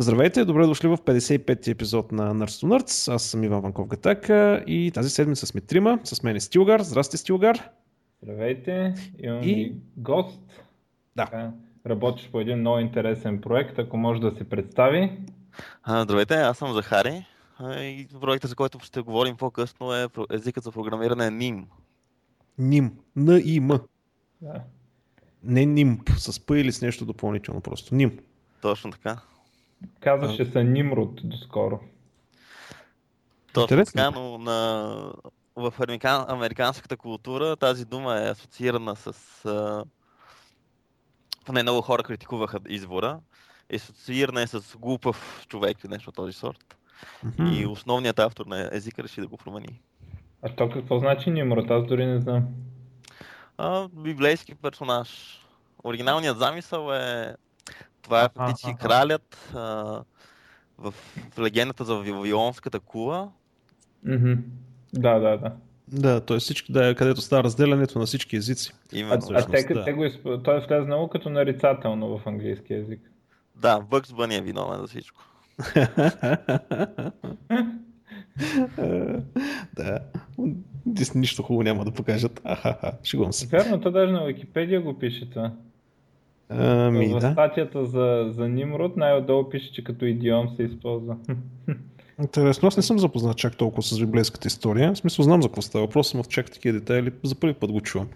Здравейте, добре дошли в 55-ти епизод на Nerds to Nerds. Аз съм Иван Ванков Гатака и тази седмица сме трима. С мен е Стилгар. Здрасти, Стилгар. Здравейте, имам и гост. Да. Работиш по един много интересен проект, ако може да се представи. Здравейте, аз съм Захари. И проектът, за който ще говорим по-късно, е езикът за програмиране NIM. NIM. N-I-M. Да. Не NIMP, с П или с нещо допълнително, просто NIM. Точно така. Казваше се Nimrod доскоро. Точно така, но в американската култура тази дума е асоциирана с... Не, много хора критикуваха избора. Асоциирана е с глупав човек и нещо от този сорт. Mm-hmm. И основният автор на езика реши да го промени. А то какво значи Nimrod? Аз дори не знам. Библейски персонаж. Оригиналният замисъл е... Това е фактически кралят в легендата за Вавилонската кула. Mm-hmm. Да. Да, т.е. всички, да, където става разделянето на всички езици. Именно, той е влезнало като нарицателно в английски език. Да, Бъкс Бъни е виновен за всичко. Да, нищо хубаво няма да покажат. Шегувам се. Верно, то даже на Википедия го пише това. В статията за Nimrod най-отдолу пише, че като идиом се използва. Интересно, аз не съм запознат чак толкова с библейската история. В смисъл, знам за какво става въпрос, съм в чак такива детайли, за първи път го чувам.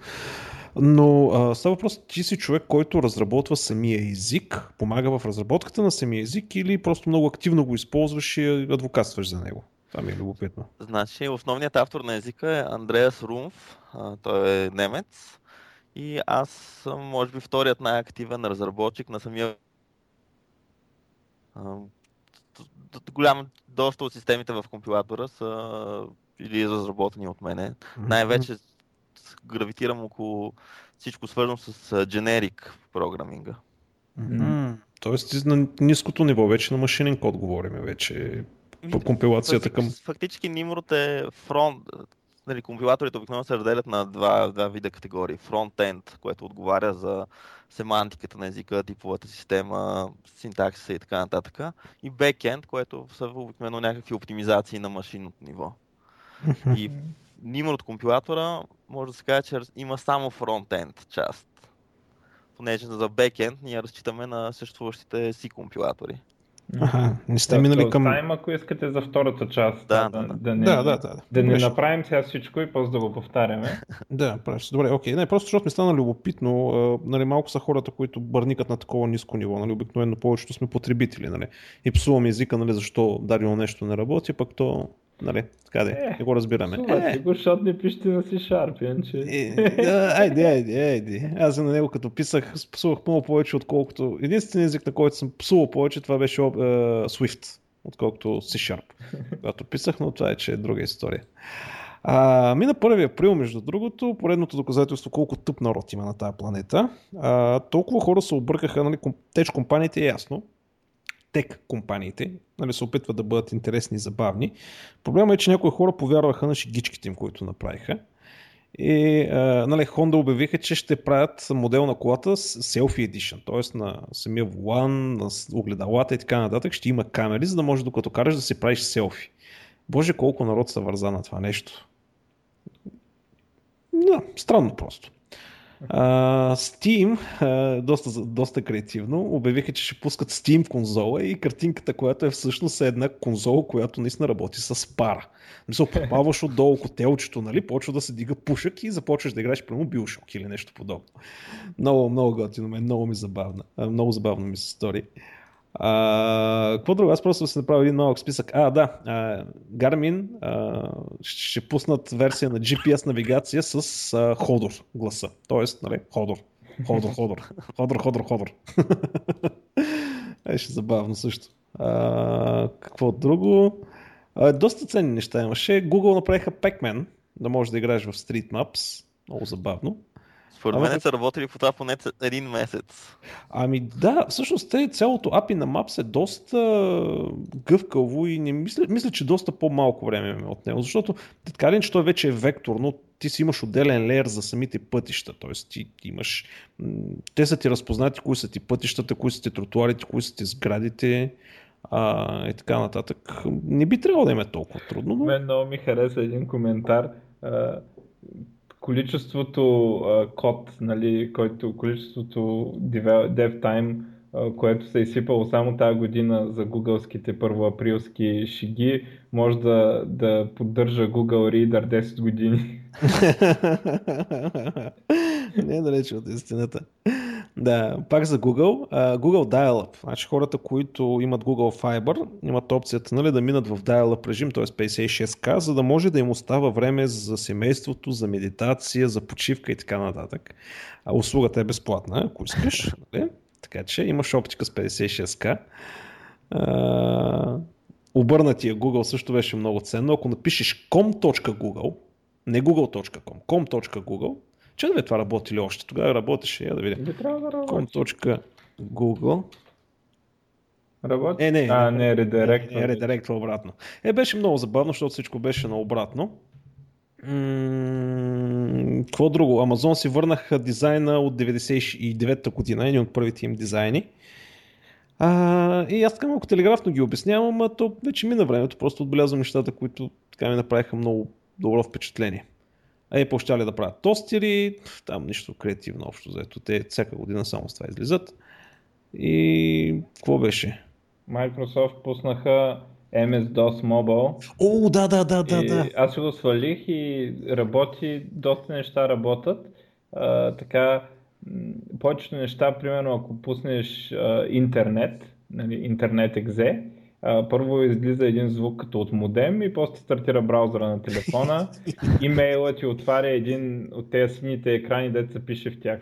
Но става въпрос, ти си човек, който разработва самия език, помага в разработката на самия език или просто много активно го използваш и адвокатстваш за него? Това ми е любопитно. Значи, основният автор на езика е Андреас Румф, той е немец. И аз съм, може би, вторият най-активен разработчик на самия... Доста от системите в компилатора са или разработени от мене. Mm-hmm. Най-вече гравитирам около всичко свързано с дженерик програминга. Mm-hmm. Тоест на ниското ниво, вече на машинен код говорим вече. По компилацията към... Фактически Nimrod е фронт... Нали, компилаторите обикновено се разделят на два вида категории. Фронт-енд, което отговаря за семантиката на езика, типовата система, синтаксиса и така нататък. И бек-енд, което са обикновено някакви оптимизации на машинното ниво. И Nimrod от компилатора може да се каже, че има само фронт-енд част. Понеже за бек-енд ние разчитаме на съществуващите си компилатори. Аха, не сте минали към... Оставим, ако искате за втората част, да не направим сега всичко и после да го повтаряме. Да, правиш. Добре, окей. Не, просто защото ми стана любопитно, нали, малко са хората, които бърникат на такова ниско ниво, нали, обикновено повечето сме потребители, нали, и псуваме езика, нали, защо дадено нещо не работи, пък то... Нали, така де, не го разбираме. Слушайте го, защото не пишете на C-Sharp, иначе. Айде. Аз на него като писах, псувах много повече, отколкото... Единственият език, на който съм псувал повече, това беше Swift, отколкото C-Sharp. Когато писах, но това е, че е друга история. Мина 1 април, между другото, поредното доказателство колко тъп народ има на тая планета. Толкова хора се объркаха, нали, теч-компаниите е ясно. Тек компаниите, нали, се опитват да бъдат интересни и забавни. Проблема е, че някои хора повярваха на шегичките им, които направиха. И нали, Honda обявиха, че ще правят модел на колата с Selfie Edition, т.е. на самия волан, на огледалата и така нататък. Ще има камери, за да може докато караш да си правиш селфи. Боже, колко народ се върза на това нещо. Да, странно просто. Steam, доста креативно, обявиха, че ще пускат Steam конзола и картинката, която е всъщност една конзола, която наистина работи с пара. Мисля, попаваш отдолу котелчето, нали, почва да се дига пушък и започваш да играеш прямо BioShock или нещо подобно. Много готино, много забавно ми се стори. Какво друго? Аз просто се направя един малък списък. Garmin ще пуснат версия на GPS навигация с ходор гласа. Тоест, нали, ходор. Беше забавно също. Какво друго? Доста ценни неща имаше. Google направиха Pac-Man, да можеш да играеш в Street Maps. Много забавно. Според мен са работили по това поне един месец. Ами да, всъщност цялото API на Maps е доста гъвкаво и не мисля, че доста по-малко време имаме от него, защото така ли, че той вече е векторно, ти си имаш отделен леер за самите пътища, т.е. ти имаш, те са ти разпознати, кои са ти пътищата, кои са ти тротуарите, кои са ти сградите. и така нататък. Не би трябвало да им е толкова трудно. Но... Мен много ми хареса един коментар. Количеството код, нали, количеството dev time, което се е изсипало само тази година за гугълските първоаприлски шиги, може да поддържа Google Reader 10 години. Не е далече от истината. Да, пак за Google. Google Dial-up. Значи хората, които имат Google Fiber, имат опцията, нали, да минат в Dial-up режим, т.е. 56K, за да може да им остава време за семейството, за медитация, за почивка и така нататък. А услугата е безплатна, ако искаш. Нали? Така че имаш оптика с 56K. Обърнатия Google също беше много ценно. Ако напишеш com.google, не google.com, com.google, че да бе това работи ли още? Тогава работеше, я да видя. com.google. Работи? Не, редиректно. Не, редиректно обратно. Беше много забавно, защото всичко беше наобратно. Какво друго? Amazon си върнаха дизайна от 99-та година, един от първите им дизайни. И аз така малко телеграфно ги обяснявам, а то вече мина времето, просто отбелязвам нещата, които така ми направиха много добро впечатление. Apple ще ли да правят тостери, там нищо креативно общо заето, те всяка година само с това излизат. И какво беше? Microsoft пуснаха MS-DOS Mobile. О, да. Аз го свалих и работи, доста неща работят. Така, повечето неща, примерно ако пуснеш интернет, нали, интернет-екзе, първо излиза един звук като от модем и после стартира браузъра на телефона. Имейлът ти отваря един от тези сините екрани, дето се пише в тях.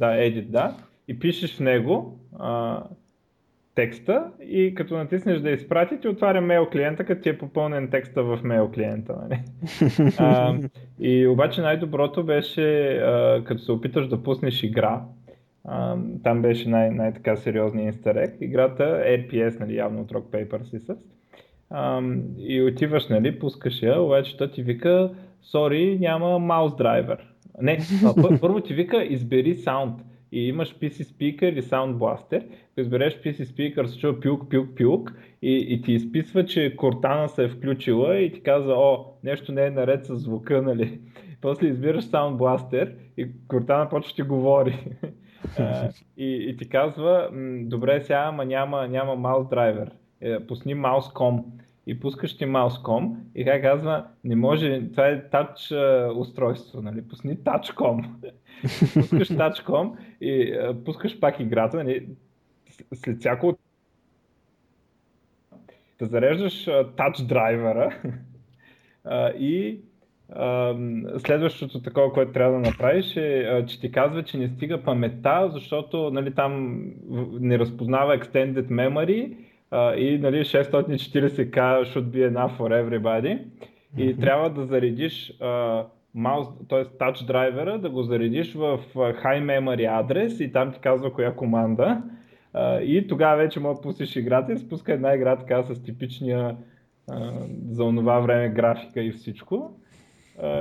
Edit. И пишеш в него текста и като натиснеш да изпрати, ти отваря мейл клиента, като ти е попълнен текста в мейл клиента. Нали? И обаче най-доброто беше като се опиташ да пуснеш игра. Там беше най-така сериозния инстерект. Играта RPS, нали, явно от Rock Paper Scissors. И отиваш, нали, пускаш я, обаче той ти вика sorry, няма mouse driver. Не, първо ти вика избери sound. И имаш PC Speaker или Sound Blaster. Ако избереш PC Speaker, се чува пилк и ти изписва, че Cortana се е включила и ти казва, нещо не е наред с звука, нали. После избираш Sound Blaster и Cortana почва ти говори. И ти казва, добре сега, ама няма mouse driver, пусни mouse.com и пускаш ти mouse.com и как казва, не може, това е тач устройство, нали? Пусни touch.com, пускаш touch.com и пускаш пак играта, нали? След всяко да зареждаш тач драйвера и следващото такова, което трябва да направиш е, че ти казва, че не стига паметта, защото, нали, там не разпознава Extended Memory и, нали, 640k should be enough for everybody и трябва да заредиш маус, т.е. touch драйвера, да го заредиш в High Memory адрес и там ти казва коя команда и тогава вече може да пуснеш играта и спуска една игра така с типичния за онова време графика и всичко.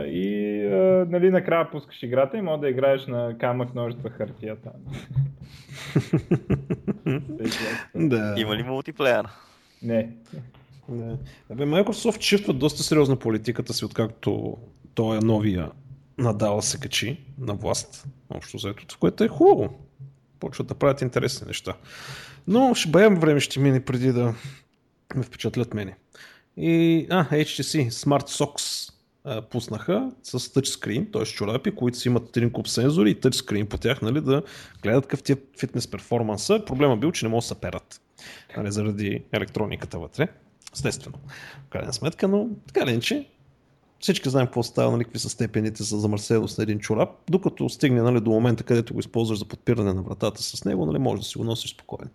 И нали, накрая пускаш играта и може да играеш на камък, ножица, хартия там. Има ли мултиплеер? Не. Microsoft шифтва доста сериозно политиката си, откакто той е новия надала се качи на власт, общо заето, което е хубаво. Почват да правят интересни неща. Но ще баем време ще мине преди да ме впечатлят мене. И HTC Smart Socks пуснаха с тъчскрин, т.е. чорапи, които си имат един куп сензори и тъчскрин по тях, нали, да гледат какъв тия фитнес перформанса. Проблема бил, че не могат да се перат, нали, заради електрониката вътре. Естествено, в крайна сметка, но така ли, че всички знаем какво става, нали, какви са степените за замърсеност на един чорап, докато стигне, нали, до момента, където го използваш за подпиране на вратата с него, нали, можеш да си го носиш спокойно.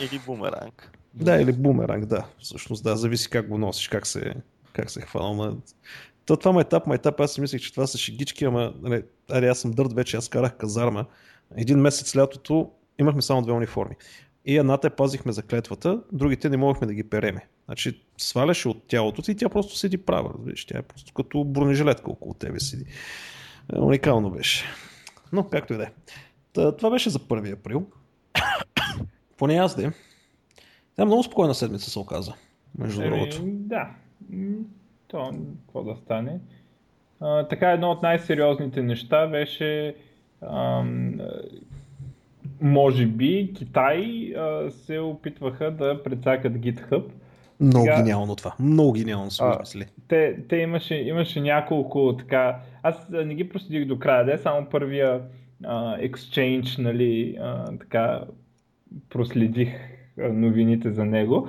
Или бумеранг. Да, всъщност, да, зависи как го носиш, как се хванал на... То това майтап, аз си мислех, че това са шегички, ама аз съм дърт вече, аз карах казарма. Един месец лятото имахме само две униформи. И едната я пазихме за клетвата, другите не можехме да ги переме. Значи сваляше от тялото ти и тя просто седи права, разбираш, тя е просто като бронежилетка около тебе седи. Уникално беше. Но както и да е. Това беше за 1 април. Поне аз да е. Тя много спокойна седмица се оказа, между другото. Да, то какво да стане. Така едно от най-сериозните неща беше, може би, Китай се опитваха да прецакат GitHub. Много сега, гениално това. Много гениално се измисли. Те имаше няколко така... Аз не ги проследих до края, да е само първия exchange, нали, така проследих новините за него.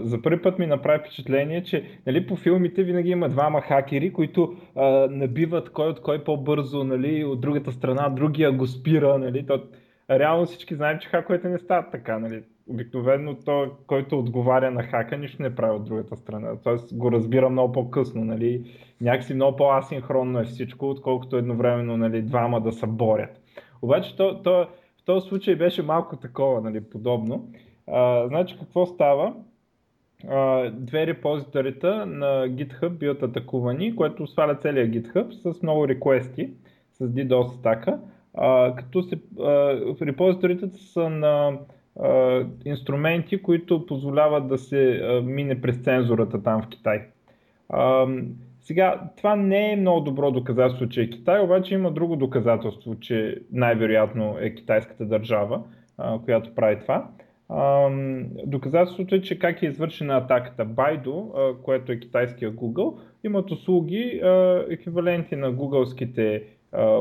За първи път ми направи впечатление, че нали, по филмите винаги има двама хакери, които набиват кой от кой по-бързо, нали, от другата страна, другия го спира. Нали, то, реално всички знаем, че хаковете не стават така. Нали. Обикновено той, който отговаря на хака, нищо не прави от другата страна. Тоест го разбира много по-късно. Нали. Някакси много по-асинхронно е всичко, отколкото едновременно нали, двама да се борят. Обаче в този случай беше малко такова, нали, подобно. Значи какво става? Две репозиторита на GitHub биват атакувани, което сваля целия GitHub с много реквести, с DDoS стака, като репозиторитата са на инструменти, които позволяват да се мине през цензурата там в Китай. Сега, това не е много добро доказателство, че е Китай, обаче има друго доказателство, че най-вероятно е китайската държава, която прави това. Доказателството е, че как е извършена атаката. Baidu, което е китайския Google, имат услуги, еквиваленти на гугълските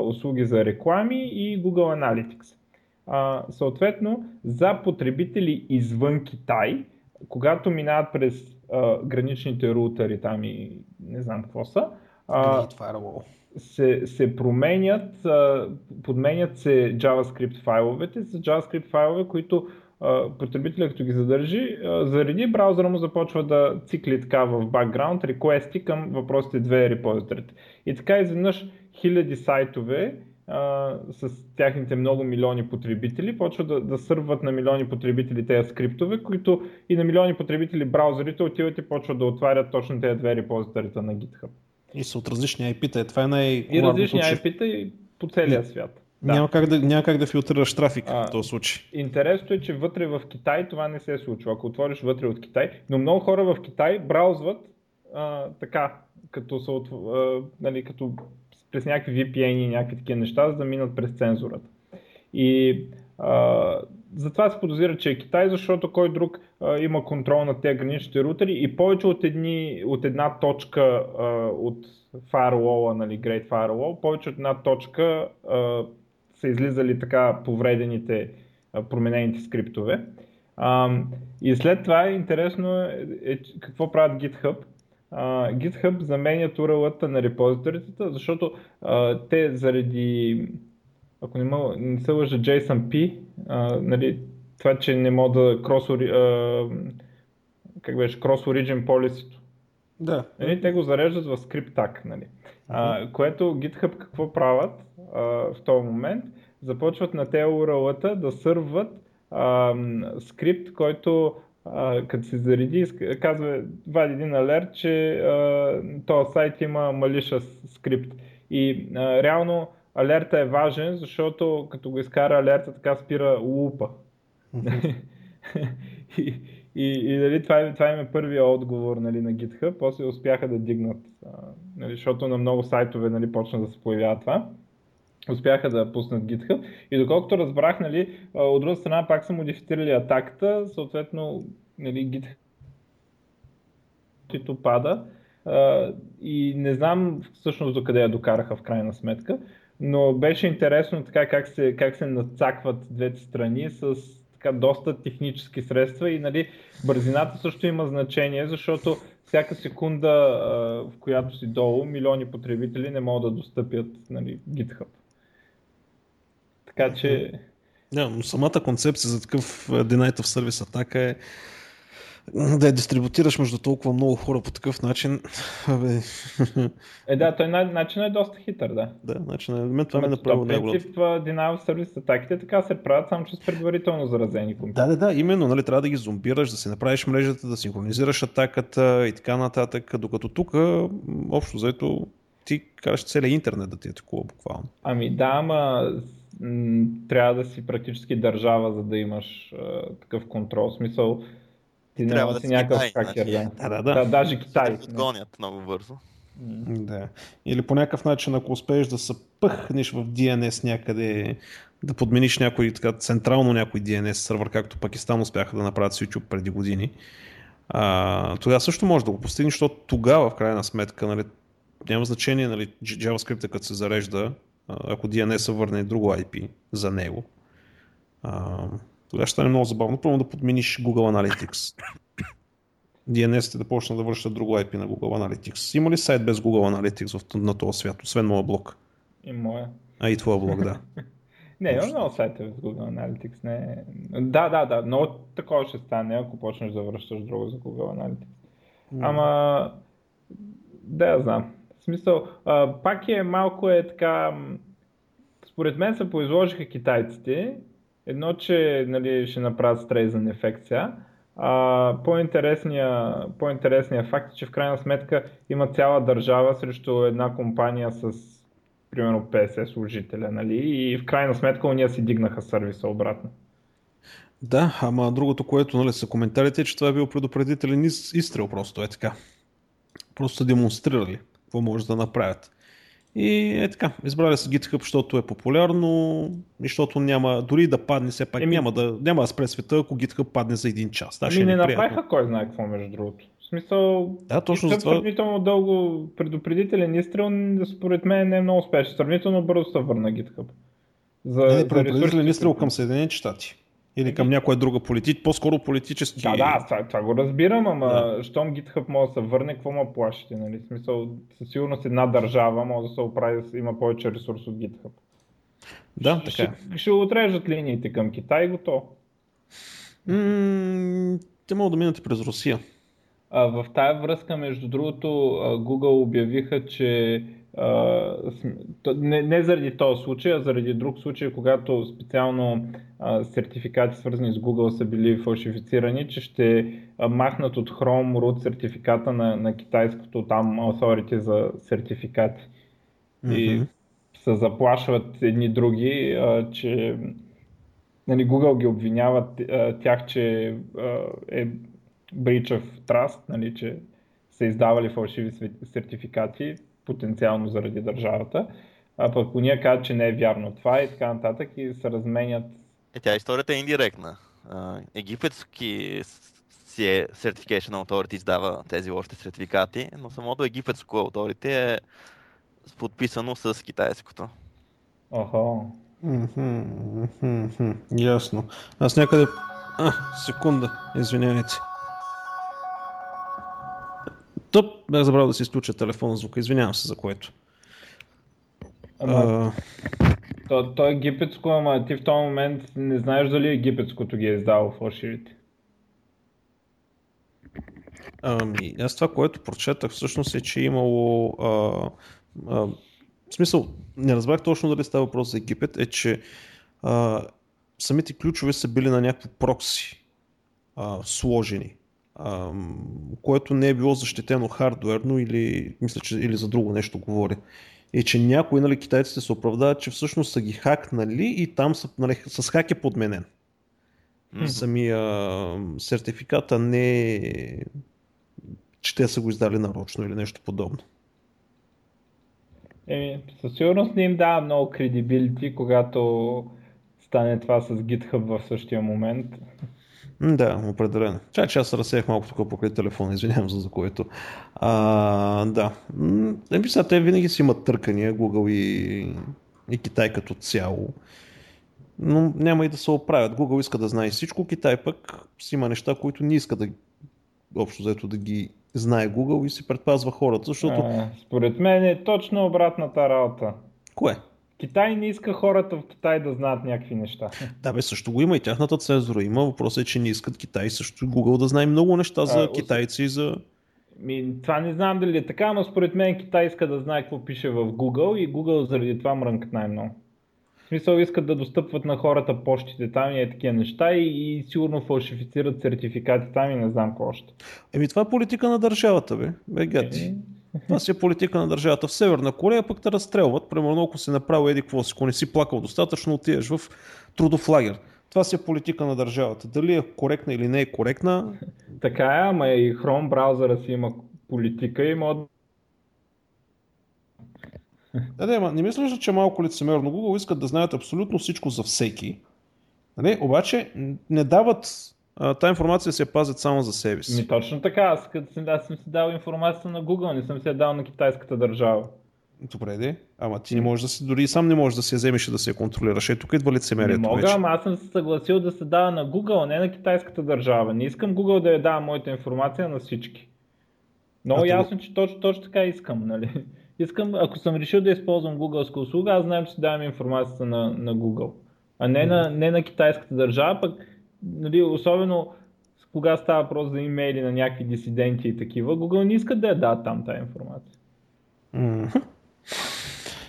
услуги за реклами и Google Analytics. Съответно, за потребители извън Китай, когато минават през граничните рутери там и не знам какво са, се променят, подменят се JavaScript файловете с JavaScript файлове, които потребителя като ги задържи, заради браузъра му започва да цикли така в бакграунд реквести към въпросите две репозиторите. И така изведнъж хиляди сайтове с тяхните много милиони потребители почват да сърват на милиони потребители тези скриптове, които и на милиони потребители браузърите отиват и почват да отварят точно тези две репозиторите на GitHub. И са от различни IP-та. Това е най-голямото. И различни IP-та и по целия свят. Да. Няма как да филтрираш трафик в този случай. Интересното е, че вътре в Китай това не се случва. Ако отвориш вътре от Китай, но много хора в Китай браузват така, като са нали, като през някакви VPN и някакви такива неща, за да минат през цензурата. И затова се подозира, че е Китай, защото кой друг има контрол на тези граничните рутери и повече от една точка от firewall, нали, Great Firewall, повече от една точка са излизали така повредените, променените скриптове. И след това интересно е какво правят GitHub. GitHub заменят URL-ата на репозиторитата, защото те заради, ако не се лъжа JSONP, нали, това, че не мога да cross-origin policy-то. Да. Нали, те го зареждат в скрипт таг, нали. Което GitHub какво правят в този момент? Започват на тези URL-ата да сърват скрипт, който като се зареди, казва, вади един алерт, че този сайт има малиша скрипт. И реално алерта е важен, защото като го изкара алерта, така спира лупа. И дали, това им е първия отговор, нали, на GitHub, после успяха да дигнат, нали, защото на много сайтове, нали, почна да се появява това. Успяха да пуснат GitHub и доколкото разбрах, нали, от друга страна пак са модифицирали атаката, съответно, нали, GitHub пада и не знам всъщност докъде я докараха в крайна сметка, но беше интересно така как се надцакват двете страни с така доста технически средства и, нали, бързината също има значение, защото всяка секунда, в която си долу, милиони потребители не могат да достъпят, нали, GitHub. Така че... Да, но самата концепция за такъв Denied of Service атака е да я дистрибутираш между толкова много хора по такъв начин. Да, той начинът е доста хитър, да. Да, начинът е, това ми направо най-голям. По принцип Denied of Service атаките така се правят, само че с предварително заразени компютри. Да, именно, нали, трябва да ги зомбираш, да си направиш мрежата, да синхронизираш атаката и така нататък, докато тук общо заето ти караш целия интернет да ти е такова буквално. Ами да, ама трябва да си практически държава, за да имаш такъв контрол. В смисъл, ти трябва да си някакъв хакер. Да, даже Китай. Те подгонят много бързо. Да. Или по някакъв начин, ако успееш да се пъхнеш в DNS някъде, да подмениш някой, така, централно някой DNS сервер, както Пакистан успяха да направят с YouTube преди години, тогава също можеш да го постигнеш, защото тогава, в крайна сметка, нали, няма значение, нали, JavaScript-а като се зарежда, ако DNS-а върне друго IP за него, тогава ще стане много забавно. Първо да подмениш Google Analytics. DNS-те да почна да връщат друго IP на Google Analytics. Има ли сайт без Google Analytics на този свят, освен моя блог? И моя. А и твоя блог, да. Не, има много сайта без Google Analytics. Не. Да, много такова ще стане, ако почнеш да връщаш друго за Google Analytics. Ама, да я знам. В смисъл, пак е малко е така, според мен се поизложиха китайците, едно, че нали, ще направят стрейзен ефект сега. По-интересният факт е, че в крайна сметка има цяла държава срещу една компания с примерно 50 служителя, нали? И в крайна сметка уния си дигнаха сервиса обратно. Да, ама другото, което нали, са коментарите, е, че това е бил предупредителен изстрел, просто е така. Просто са демонстрирали какво може да направят. И е така, избрали се GitHub, защото е популярно и защото няма, дори да падне все пак, няма да спре света, ако GitHub падне за един час. Да, не направиха кой знае какво между другото. В смисъл, да, точно за това... сравнително дълго предупредителен изстрел, според мен не е много успешен. Сравнително бързо се върна GitHub. Предупредителен изстрел към Съединените щати. Или към някоя друга политика, по-скоро политически... Да, това го разбирам, ама щом GitHub може да се върне, какво му плащате, нали? В смисъл, със сигурност една държава може да се оправи да има повече ресурс от GitHub. Да, така. Ще отрежат линиите към Китай и готово. Те могат да минат през Русия. В тая връзка, между другото, Google обявиха, че не заради този случай, а заради друг случай, когато специално сертификати свързани с Google са били фалшифицирани, че ще махнат от Chrome root сертификата на китайското там authority за сертификати. И се заплашват едни други, че нали, Google ги обвиняват тях, че е breach of trust, нали, че са издавали фалшиви сертификати потенциално заради държавата, а пък уния казват, че не е вярно това и така нататък и се разменят. Тя историята е индиректна. Египетски Certification Authority издава тези лошите сертификати, но самото египетско Authority е подписано с китайското. Охо. Ясно. Аз някъде... секунда, извинявайте. Топ, бях забрал да си изключа телефона звука, извинявам се за което. То е египетско, ама ти в този момент не знаеш дали египетското ги е издало фалшивите. Ами, аз това, което прочетах всъщност е, че е имало... в смисъл, не разбрах точно дали става въпрос за Египет, е, че самите ключове са били на някакво прокси сложени. Което не е било защитено хардуерно или, мисля, че, или за друго нещо говори. И че някои нали, китайците се оправдават, че всъщност са ги хакнали и там са, нали, с хак е подменен. Самия сертификата не е, че те са го издали нарочно или нещо подобно. Със сигурност не им дава много кредибилити, когато стане това с GitHub в същия момент. Да, определено. Че аз разсеях малко тук покрай телефона, извинявам се за което. Да. Сега, те винаги си имат търкания, Google и Китай като цяло. Но няма и да се оправят. Google иска да знае всичко, Китай пък си има неща, които не иска да общо заето да ги знае Google и си предпазва хората, защото... според мен е точно обратната работа. Кое? Китай не иска хората в Китай да знаят някакви неща. Да, бе, също го има и тяхната цензура има. Въпросът е, че не искат Китай също и Google да знае много неща за китайци и за... Това не знам дали е така, но според мен Китай иска да знае какво пише в Google и Google заради това мрънкат най-много. В смисъл искат да достъпват на хората почтите там и такива неща и сигурно фалшифицират сертификати там и не знам какво още. Това е политика на държавата, бе, гати. Това си е политика на държавата. В Северна Корея пък те разстрелват. Примерно, ако си направил еди какво си, ако не си плакал достатъчно, отиваш в трудов лагер. Това си е политика на държавата. Дали е коректна или не е коректна? Така е, ама и Chrome браузъра си има политика и има... Да, не мислиш, че малко лицемерно. Google искат да знаят абсолютно всичко за всеки. Нали? Обаче не дават... Та информация се пазят само за себе си. Ми точно така, аз съм си дал информация на Google, не съм си я дал на китайската държава. Добре де, ама ти не можеш да си, дори и сам не можеш да си я вземеш и да си я контролираш. Е, тук идва лицемерието. Не мога, вече. Ама аз съм се съгласил да се дава на Google, не на китайската държава. Не искам Google да я дава моята информация на всички. Много ясно, че точно така искам, нали? Искам, ако съм решил да използвам Googleска услуга, аз знам, че си давам информацията на Google, а не на китайската държава, пък. Нали, особено кога става въпрос за имейли на някакви дисиденти и такива, Google не иска да я дадат там тази информация.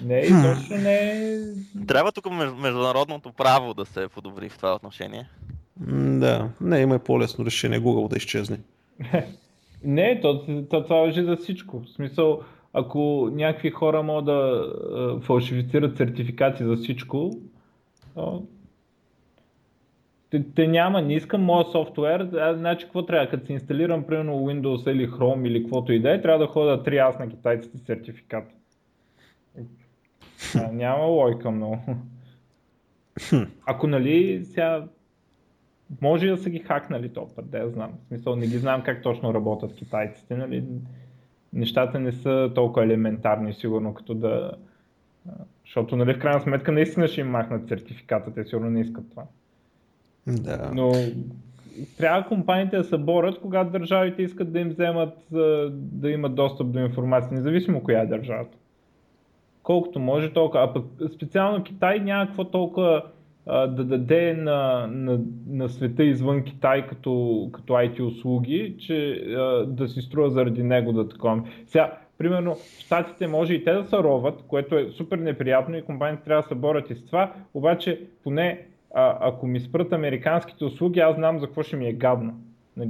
Не, точно не. Трябва тук международното право да се подобри в това отношение. Да, не, има и по-лесно решение Google да изчезне. Не, това важи за всичко. В смисъл, ако някакви хора могат да фалшифицират сертификати за всичко, те няма, не искам моя софтуер, значи какво трябва, като си инсталирам примерно Windows или Chrome или каквото и да е, трябва да ходя да триас на китайците сертификат. Няма лойка много. Ако нали сега може да са ги хакнали този път, да я знам. В смисъл не ги знам как точно работят китайците, нали, нещата не са толкова елементарни сигурно като да, защото нали в крайна сметка наистина ще им махнат сертификата, те сигурно не искат това. Да. Но трябва компаниите да се борят, когато държавите искат да им вземат, да имат достъп до информация, независимо коя е държавата. Колкото може толкова, а пък специално Китай няма какво толкова да даде на света извън Китай като IT услуги, че да си струва заради него да такова. Сега, примерно, щатите може и те да се роват, което е супер неприятно и компаниите трябва да се борят и с това, обаче поне ако ми спрат американските услуги, аз знам за какво ще ми е гадно,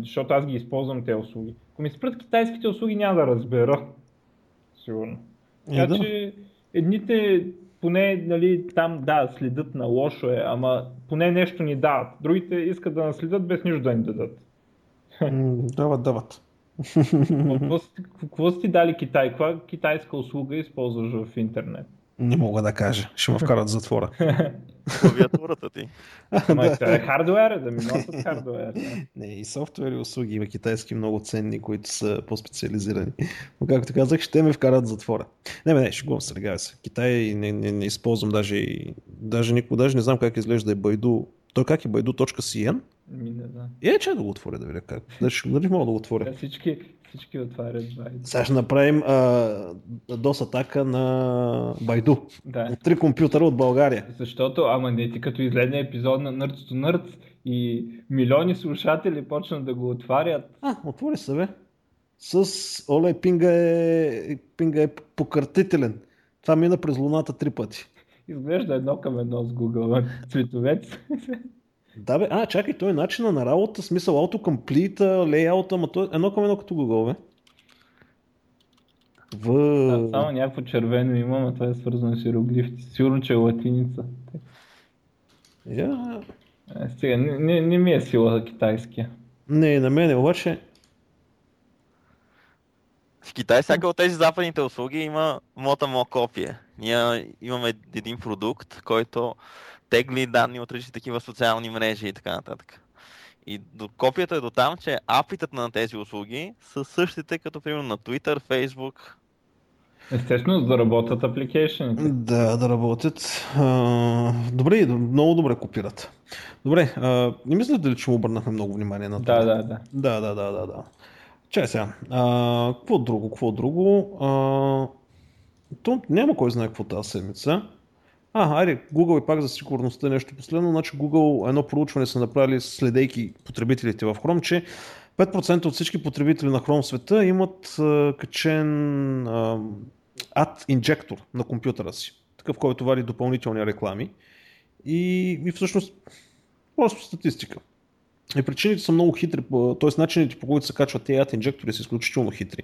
защото аз ги използвам тези услуги. Ако ми спрат китайските услуги, няма да разбера, сигурно. Така че едните поне нали, там да, следят на лошо е, ама поне нещо ни дават. Другите искат да наследят без нищо да ни дадат. Дават. Какво са ти дали Китай? Каква китайска услуга използваш в интернет? Не мога да кажа, ще ме вкарат в затвора. Клавиатурата ти. Хардуера, да ми носят хардуера. Не, и софтуер и услуги има китайски много ценни, които са по-специализирани. Но както казах, ще ме вкарат в затвора. Не, шегувам се, регава се. Китай не използвам даже никога, даже не знам как изглежда Baidu. Той как е Baidu.cn? Да. Е, че да го отворя да видя как. Дали мога да го отворя? Всички отварят Baidu. Сега ще направим DOS атака на Baidu. Да. 3 компютъра от България. Защото, ама не ти като излезне епизод на Nerds to Nerds и милиони слушатели почнат да го отварят. Отвори се бе. Оле, пинга е пократителен. Това мина през луната 3 пъти. Изглежда едно към едно с Google. Цветовец. Да бе, чакай, той е начина на работа, смисъл аутокомплита, лейаута, ма той едно към едно като Google, бе. Само някакво червено има, но това е свързано с иероглифите. Сигурно, че е латиница. Стига, не ми е сила за китайския. Не, на мен е, обаче... В Китай всяка от тези западните услуги има мота-мо копия. Ние имаме един продукт, който тегли данни от различни такива социални мрежи и така нататък. И копията е до там, че апитът на тези услуги са същите, като примерно на Twitter, Facebook. Естествено, да работят апликейшените. Да работят. Добре, много добре копират. Добре, не мисля дали, че му обърнахме много внимание на това. Да. Чай сега, какво друго? То няма кой знае какво тази седмица. Айде, Google и пак за сигурността е нещо последно. Значи Google едно проучване са направили следейки потребителите в Chrome, че 5% от всички потребители на Chrome света имат качен ад инжектор на компютъра си. Такъв, който вади допълнителни реклами. И всъщност просто статистика. И причините са много хитри, т.е. начините, по които се качват тези ad инжектори, са изключително хитри.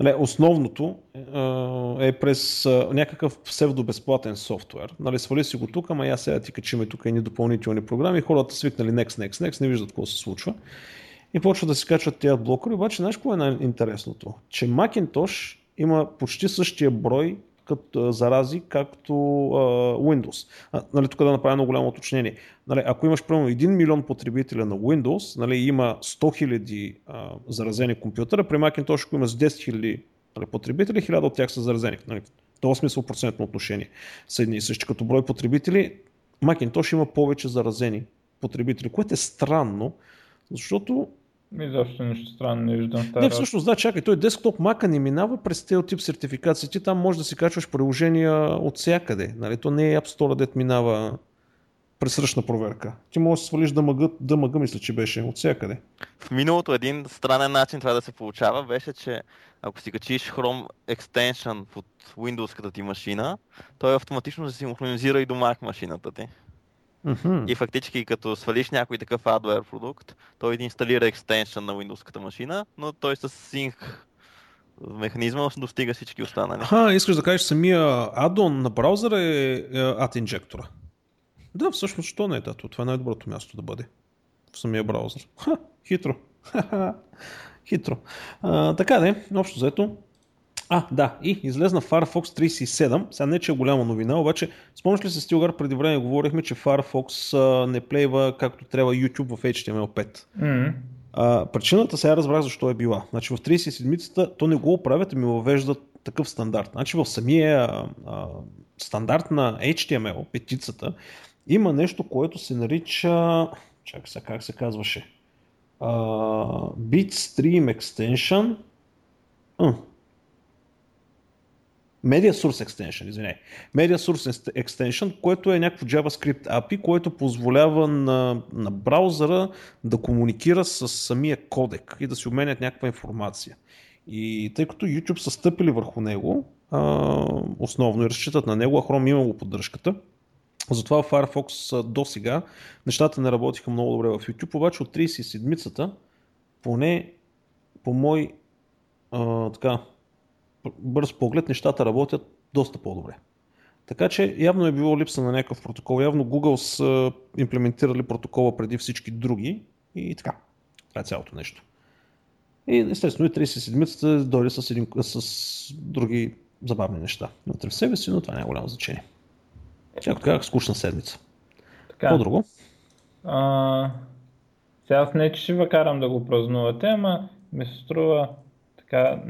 Нали, основното е през някакъв псевдобезплатен софтуер. Нали, свали си го тук, ама я сега ти качиме тук едни допълнителни програми, хората свикнали next, не виждат какво се случва. И почват да си качват тези блокъри, обаче знаеш какво е най-интересното? Че Macintosh има почти същия брой като зарази, както Windows. Нали, тук да направя едно голямо уточнение. Нали, ако имаш примерно 1 милион потребителя на Windows, нали, има 100 хиляди заразени компютъра, при Macintosh има 10 хиляди потребители, 1000 от тях са заразени. Нали, това смисъл процентно отношение са едни и същи. Като брой потребители, Macintosh има повече заразени потребители, което е странно, защото... Изобщо нищо странно не виждам. Не, всъщност, да, чакай, той десктоп Mac-а не минава през тези тип сертификации. Ти там можеш да си качваш приложения от всякъде. Нали? То не е App Store, дето минава през сръчна проверка. Ти можеш да свалиш DMG, мисля, че беше от всякъде. В миналото един странен начин това да се получава беше, че ако си качиш Chrome Extension под Windows-ката ти машина, той автоматично се синхронизира и до Mac машината ти. И фактически като свалиш някой такъв hardware продукт, той инсталира екстеншън на Windows-ката машина, но той с синк механизма достига всички останали. Аха, искаш да кажеш самия аддон на браузъра е ad инжектора. Да, всъщност, що не е дато? Това е най-доброто място да бъде в самия браузър. Ха, хитро. Хитро. Така де, общо взето. Да, и излезна Firefox 37, сега не че е голяма новина, обаче спомниш ли се, Стилгар, преди време говорихме, че Firefox не плейва както трябва YouTube в HTML5. Причината сега разбрах защо е била. Значи в 37-цата то не го оправят, ами въвеждат такъв стандарт. Значи в самия стандарт на HTML, 5-цата, има нещо, което се нарича, чакай сега как се казваше, Bitstream Extension, Media Source Extension, Media Source Extension, което е някакво JavaScript API, което позволява на браузъра да комуникира с самия кодек и да си обменят някаква информация. И тъй като YouTube са стъпили върху него, основно и разчитат на него, а Chrome имало поддръжката, затова в Firefox до сега нещата не работиха много добре в YouTube, обаче от 37-цата, поне по мой така... бърз поглед, нещата работят доста по-добре. Така че явно е било липса на някакъв протокол. Явно Google са имплементирали протокола преди всички други и така. Това е цялото нещо. И естествено и 37-цата дойде с други забавни неща вътре в себе си, но това не е голямо значение. Както казах, скучна седмица. По-друго? Сега аз не че ще ви карам да го празнувате, ама ми се струва така...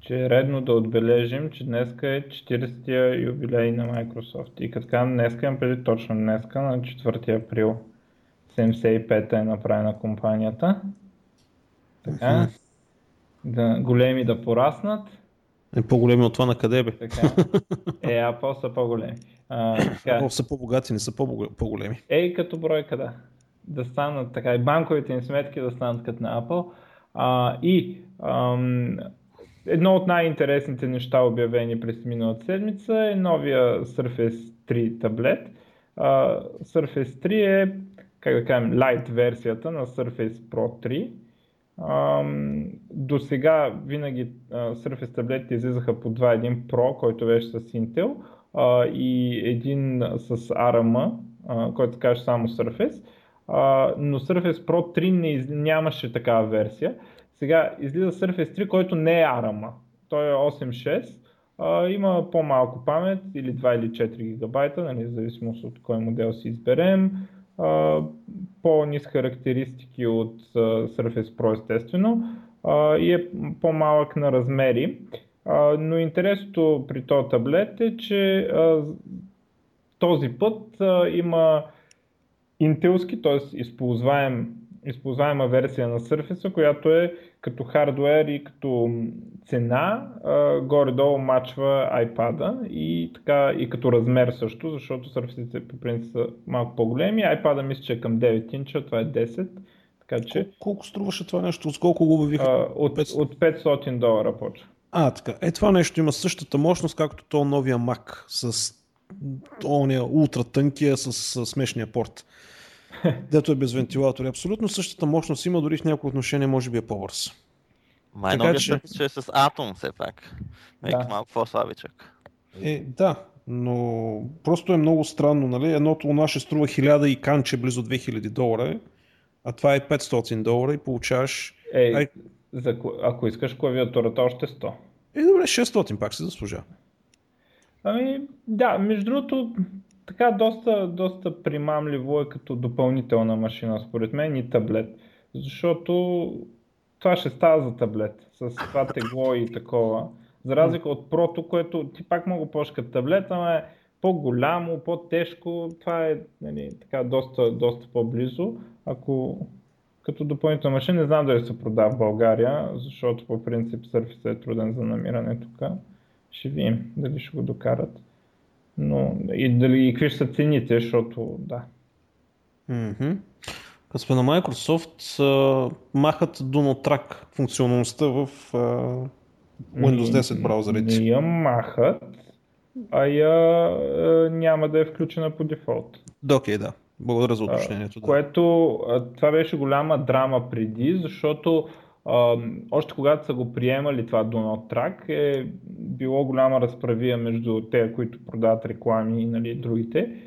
че е редно да отбележим, че днеска е 40-тия юбилей на Microsoft. И като казвам днеска, имам преди точно днеска, на 4 април 75-та е направена компанията. Така, да, големи да пораснат. Е по-големи от това на къде бе? Така. Apple са по-големи. Apple са по-богати, не са по-големи. Като бройка да станат така и банковите им сметки да станат като на Apple. Едно от най-интересните неща, обявени през миналата седмица, е новия Surface 3 таблет. Surface 3 е, как да кажем, light версията на Surface Pro 3. До сега винаги Surface таблетите излизаха по два. Един Pro, който беше с Intel, и един с ARM, който каже само Surface. Но Surface Pro 3 нямаше такава версия. Сега излиза Surface 3, който не е ARM, той е 8.6, има по-малко памет, или 2 или 4 гигабайта, нали, в зависимост от кой модел си изберем, по-ниски характеристики от Surface Pro естествено, и е по-малък на размери, но интересното при този таблет е, че този път има интелски, т.е. използваема версия на Surface, която е като хардуер и като цена, горе-долу мачва iPad-а и така и като размер също, защото Surface-ите по принцип са малко по-големи. iPad-а мисля, че е към 9 инча, това е 10. Така че... Колко струваше това нещо? От колко го обявиха? От $500 почва. Така. Това нещо има същата мощност, както то новия Mac с ония ултратънкия с смешния порт. Дето е без вентилатори. Абсолютно същата мощност има, дори в някои отношения може би е по-бърз. Май много че е с атом все пак. Да. Малко по-слабичък. Е, да, но просто е много странно, нали? Едното наше струва 1000 и канче близо $2000, а това е $500 и получаваш... Ей, ако искаш клавиатурата още 100. Е, добре, 600 пак се заслужава. Ами, да, между другото, така доста примамливо е като допълнителна машина, според мен, и таблет. Защото това ще става за таблет, с това тегло и такова. За разлика от прото, което ти пак мога почеш като таблет, ама е по-голямо, по-тежко, това е, нали, така доста по-близо. Ако като допълнителна машина, не знам дали се продава в България, защото по принцип Surface е труден за намиране тук. Ще видим дали ще го докарат. Но и дали какви ще са цените, защото да. Mm-hmm. Като сме на Microsoft, махат Dual Track функционалността в Windows 10 браузерите. Не я махат, а я няма да е включена по дефолт. Да, окей, да. Благодаря за уточнението. Да. Което това беше голяма драма преди, защото още когато са го приемали това Do Not Track, е било голяма разправия между те, които продават реклами и, нали, другите,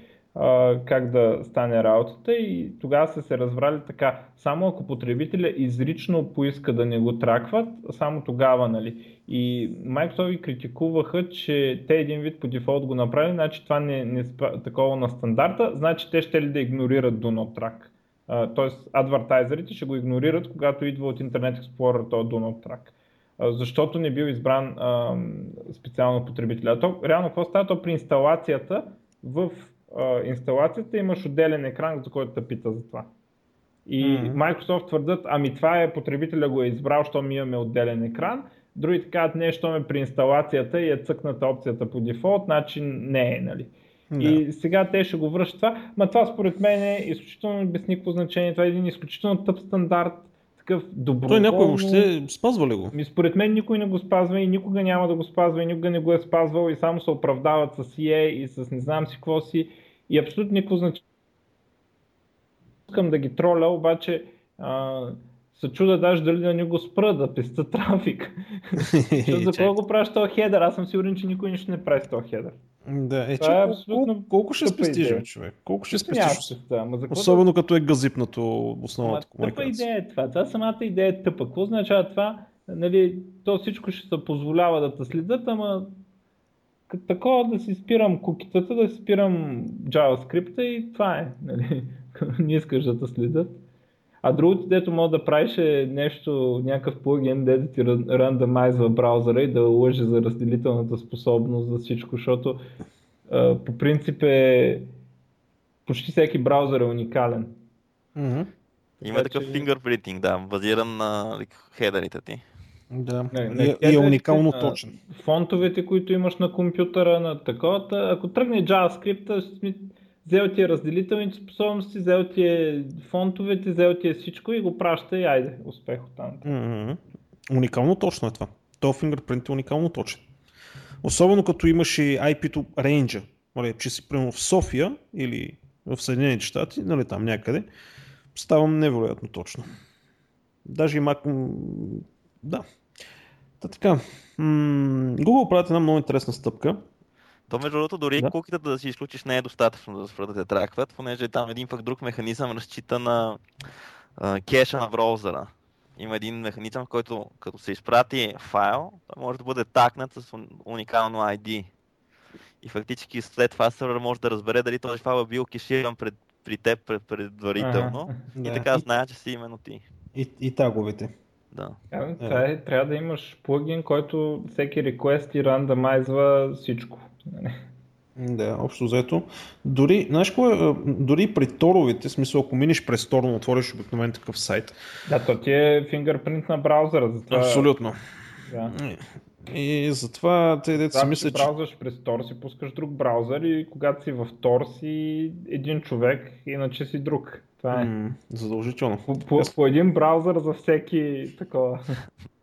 как да стане работата, и тогава са се разбрали така, само ако потребителя изрично поиска да не го тракват, само тогава, нали. И Microsoft ги критикуваха, че те един вид по дефолт го направили, значи това не спра такова на стандарта, значи те ще ли да игнорират Do Not Track. Тоест, адвертайзерите ще го игнорират, когато идва от Internet Explorer този Do Not Track, защото не бил избран специално потребителя. А то, реално, какво става? То при инсталацията, в инсталацията имаш отделен екран, за който те пита за това. И Microsoft твърдят, ами това е, потребителя го е избрал, що ми имаме отделен екран. Другите казват, не, що ме при инсталацията и е цъкната опцията по дефолт, значи не е, нали. Yeah. И сега те ще го връщат това, но това според мен е изключително без никакво значение, това е един изключително тъп стандарт, такъв доброволно. Той някой въобще спазва ли го? Според мен никой не го спазва и никога няма да го спазва и никога не го е спазвал и само се оправдават с EA и с не знам си какво си и абсолютно никакво значение. Искам да ги троля, обаче се чуда даже дали да не го спра да писта трафик. За кого го правиш този хедър? Аз съм сигурен, че никой нищо не прави с този хедър. Да, е, че е абсолютно... колко ще спестиш, човек? Колко ще спестиш? Особено като е газипнато основната комуникация. Тъпа идея е това. Това самата идея е тъпа. Какво означава това? Нали, то всичко ще се позволява да те следят, ама като такова да си спирам кукитата, да си спирам JavaScript и това е. Нали? Не искаш да те следят. А другото, дето мога да правиш е нещо, някакъв плагин, дето ти рандомайзва браузъра и да лъже за разделителната способност за всичко, защото по принцип е почти всеки браузър е уникален. Mm-hmm. Има такъв фингърпринтинг, да, базиран на хедерите ти. Да, и е уникално точен. Фонтовете, които имаш на компютъра, на таковата, ако тръгне JavaScript, взел ти е разделителните способности, взел ти е фонтовете, взел ти е всичко и го праща и айде, успех оттам. Mm-hmm. Уникално точно е това. То фингърпринт е уникално точен. Особено като имаш и IP-то рейнджа, че си примерно в София или в Съединените щати, нали там някъде, ставам невероятно точно. Даже и Mac... Да. Та така, Google правят една много интересна стъпка. То между другото, дори да. Кукитата да си изключиш не е достатъчно за да спрат да те тракват, понеже там един пък друг механизъм разчита на кеша на браузъра. Има един механизъм, който като се изпрати файл, той може да бъде такнат с уникално ID. И фактически след това сервер може да разбере дали този файл е бил кеширан при теб предварително. Ага, да. И така знае, че си именно ти. И таговете. Да. Трябва да имаш плагин, който всеки реквест и рандомайзва всичко. Да, общо взето. Дори, знаеш, дори при торовите, смисъл, ако миниш през торно, отвориш обикновен такъв сайт. Да, то ти е фингърпринт на браузъра. Затова... Абсолютно. Да. И затова те деца мисля, че... браузърш през тор, си пускаш друг браузър и когато си в тор си един човек, иначе си друг. Това е. Задължително. По един браузър за всеки такова,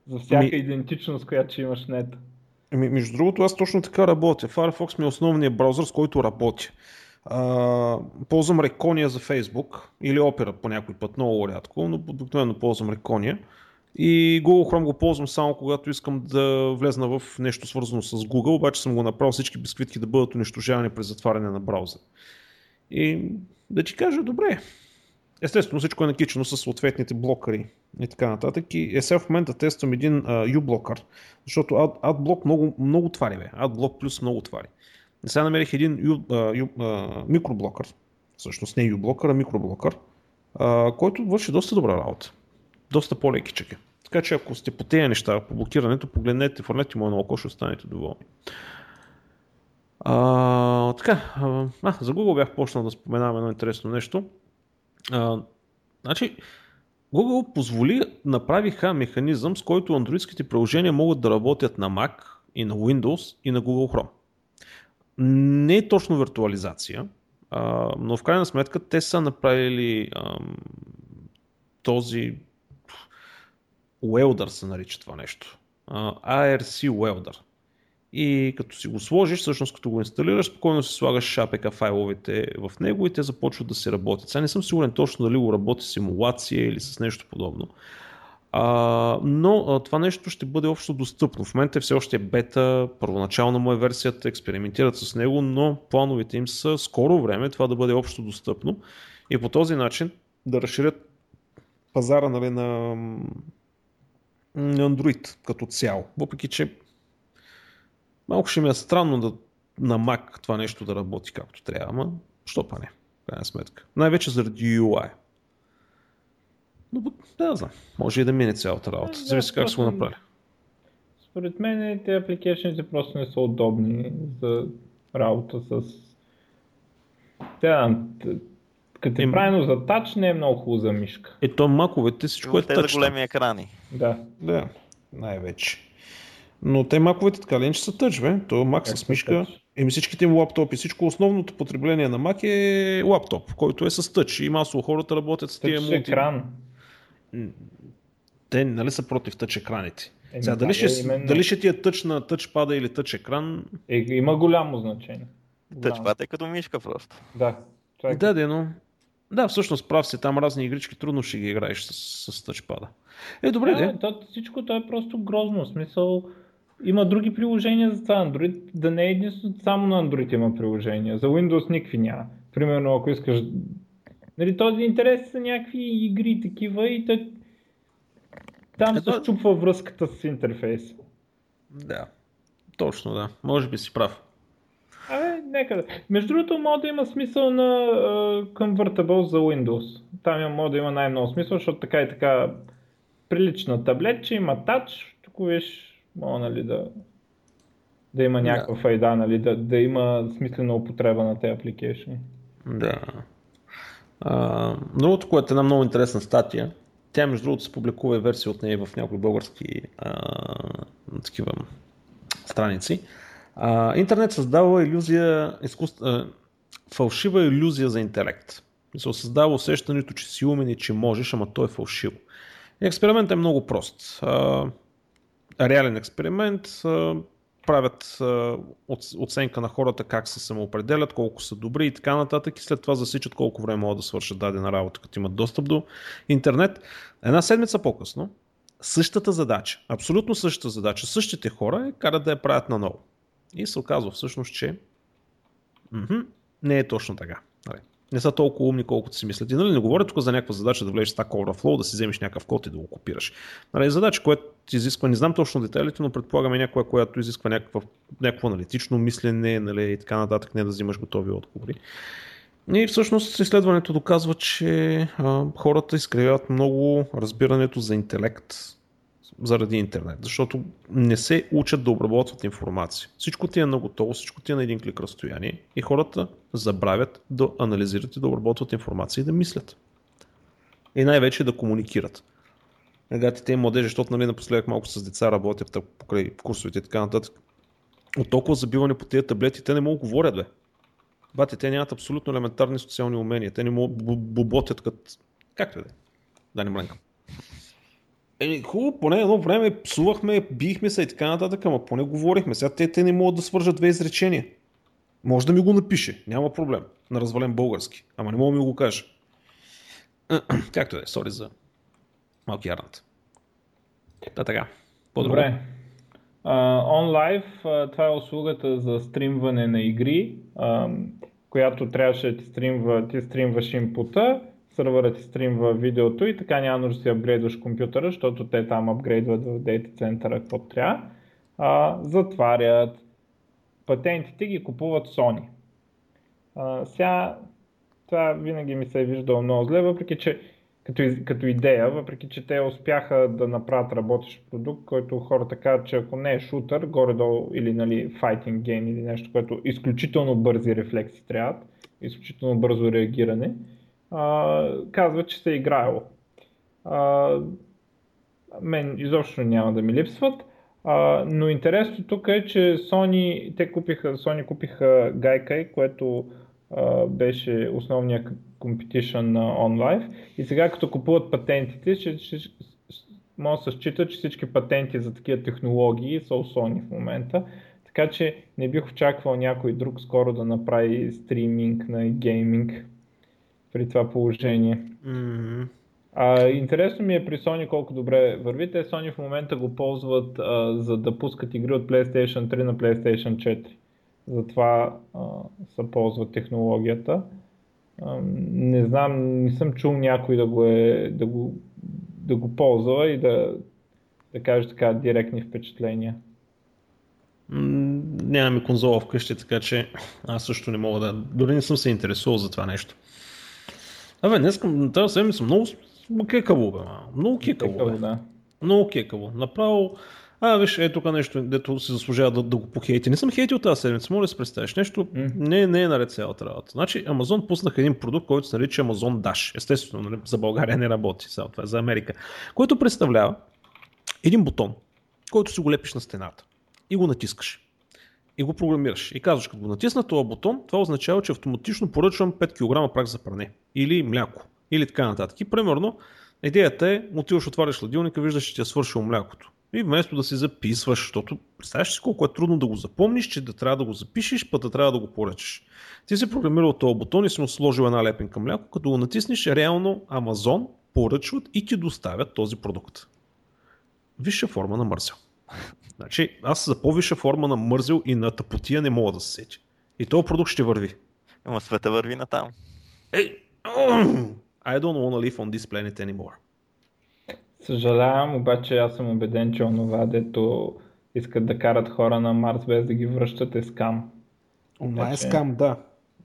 за всяка идентичност, която имаш нета. Между другото, аз точно така работя. Firefox ми е основният браузър, с който работя. Ползвам Reconia за Facebook или Opera по някой път, много рядко, но обикновено ползвам Reconia. И Google Chrome го ползвам само когато искам да влезна в нещо свързано с Google, обаче съм го направил всички бисквитки да бъдат унищожавани при затваряне на браузър. И да ти кажа, добре. Естествено всичко е накичено с съответните блокъри и така нататък. И сега в момента тествам един U-блокър, защото AdBlock много твари бе. AdBlock плюс много твари. Сега намерих един микроблокър, всъщност не U-блокър, а микроблокър, който върши доста добра работа. Доста по-леки чеки. Така че ако сте по тези неща, по блокирането, погледнете, фърнете му едно око, ще останете доволни. За Google бях почнал да споменавам едно интересно нещо. Google направиха механизъм, с който андроидските приложения могат да работят на Mac и на Windows и на Google Chrome. Не е точно виртуализация, но в крайна сметка те са направили този Welder се нарича това нещо. ARC Welder. И като си го сложиш, всъщност като го инсталираш, спокойно си слагаш APK файловете в него и те започват да си работят. Сега не съм сигурен точно дали го работи симулация или с нещо подобно. Но това нещо ще бъде общо достъпно. В момента все още е бета, първоначална му е версията, експериментират с него, но плановете им са скоро време това да бъде общо достъпно и по този начин да разширят пазара на Android като цяло. Въпреки че малко ще ми е странно да на Mac това нещо да работи както трябва, ама що па не, в крайна сметка. Най-вече заради UI. Но да знам, може и да мине цялата работа, зависи как са го направи. Според мен те апликейшните просто не са удобни за работа с... Като е правено за тач, не е много хубаво за мишка. Ето маковете всичко е тач. Те за големи екрани. Да, най-вече. Но те маковете така ленче са тач, бе. То мак с мишка. Всичките им лаптопи. Всичко основното потребление на мак е лаптоп, който е с тач. И масово хората работят с тия екран. Те нали са против тач екраните? Сега, дали ще ти е тъч на тъчпада или тъч екран? Има голямо значение. Тъчпада е като мишка просто. Да, всъщност прав си, там разни игрички трудно ще ги играеш с тъчпада. Добре де. Всичко това е просто грозно, в смисъл има други приложения за това Android, да не е единствено само на Android има приложения, за Windows никакви няма. Примерно ако искаш, този интерес са някакви игри такива и там се счупва връзката с интерфейса. Да, точно да, може би си прав. Нека. Между другото, мога да има смисъл на Convertible за Windows. Там мога да има най-много смисъл, защото така и така прилична таблетче, има тач, тук виж, мога да има някаква файда, да има смислена употреба на тези апликейшни. Да. Другото, което е една много интересна статия, тя между другото се публикува версия от нея в някои български такива страници. Интернет създава фалшива илюзия за интелект. Създава усещането, че си умен и че можеш, ама то е фалшиво. Експериментът е много прост. Реален експеримент. Правят оценка на хората как се самоопределят, колко са добри и така нататък и след това засичат колко време могат да свършат дадена работа, като имат достъп до интернет. Една седмица по-късно същата задача, абсолютно същата задача, същите хора карат да я правят наново. И се оказва всъщност, че не е точно така. Не са толкова умни, колкото си мислят. И не говоря тук за някаква задача да влезеш в Stack Overflow, да си вземеш някакъв код и да го копираш. Задача, която изисква, не знам точно детайлите, но предполагаме някоя, която изисква някакво аналитично мислене и така нататък, не да взимаш готови отговори. И всъщност изследването доказва, че хората изкривяват много разбирането за интелект заради интернет, защото не се учат да обработват информация. Всичко ти е наготово, всичко ти е на един клик разстояние и хората забравят да анализират и да обработват информация и да мислят. И най-вече да комуникират. Те младежи, защото напоследък малко с деца работят покрай курсовете и така нататък. От толкова забиване по тези таблети, те не могат да говорят, бе. Те нямат абсолютно елементарни социални умения. Те не могат да боботят както да не мрънкам. Хубаво, поне едно време псувахме, бихме се и така нататък, ама поне говорихме. Сега те не могат да свържат две изречения. Може да ми го напише, няма проблем. На развален български. Ама не мога да ми го кажа. Както е, сори за малки ярнат. Да, така. По-добре. Добре. OnLive, това е услугата за стримване на игри, която трябваше да ти стримваш импута, сървърът ти стримва видеото и така няма нужда да си апгрейдваш компютъра, защото те там апгрейдват в дейта центъра какво трябва. Затварят патентите, ги купуват Sony. Сега това винаги ми се е виждало много зле, въпреки че като идея, въпреки че те успяха да направят работещ продукт, който хората казват, че ако не е шутър, горе-долу или нали, fighting game или нещо, което изключително бързи рефлекси трябват, изключително бързо реагиране, казват, че се е играело. Мен изобщо няма да ми липсват, но интересно тук е, че Sony купиха Gaikai, което беше основния competition на OnLive и сега като купуват патентите, може да се счита, че всички патенти за такива технологии са у Sony в момента, така че не бих очаквал някой друг скоро да направи стриминг на гейминг при това положение. Mm-hmm. Интересно ми е при Sony колко добре върви. Те Sony в момента го ползват за да пускат игри от PlayStation 3 на PlayStation 4. Затова се ползва технологията. Не знам, не съм чул някой да го ползва и да каже така директни впечатления. Нямаме конзола вкъщи, така че аз също не мога да... Дори не съм се интересувал за това нещо. Абе, днес към тази седмица много кекаво, бе. Много кекаво, бе. Да. Много кекаво. Направо... виж, тук нещо, дето се заслужава да го похейти. Не съм хейтил тази седмица, може да се представиш. Нещо не е наред цялата работа. Значи, Амазон пуснаха един продукт, който се нарича Amazon Dash. Естествено, за България не работи, сега това е за Америка. Който представлява един бутон, който си го лепиш на стената и го натискаш. И го програмираш. И казваш, като го натисна този бутон, това означава, че автоматично поръчвам 5 кг прах за пране. Или мляко. Или така нататък. И примерно, идеята е, отиваш, отваряш хладилника, виждаш, че ти е свършило млякото. И вместо да си записваш, защото представяш си колко е трудно да го запомниш, че да трябва да го запишеш, пък да трябва да го поръчаш. Ти си програмирал този бутон и си му сложил една лепенка мляко, като го натиснеш, реално Амазон поръчват и ти доставят този продукт. Висша форма на мързел. Значи аз за по-висша форма на мързел и на тъпотия не мога да се сетя. И този продукт ще върви. Ама света върви натам. I don't wanna live on this planet anymore. Съжалявам, обаче аз съм убеден, че онова, дето искат да карат хора на Марс без да ги връщат, е скам. Това е скам, да.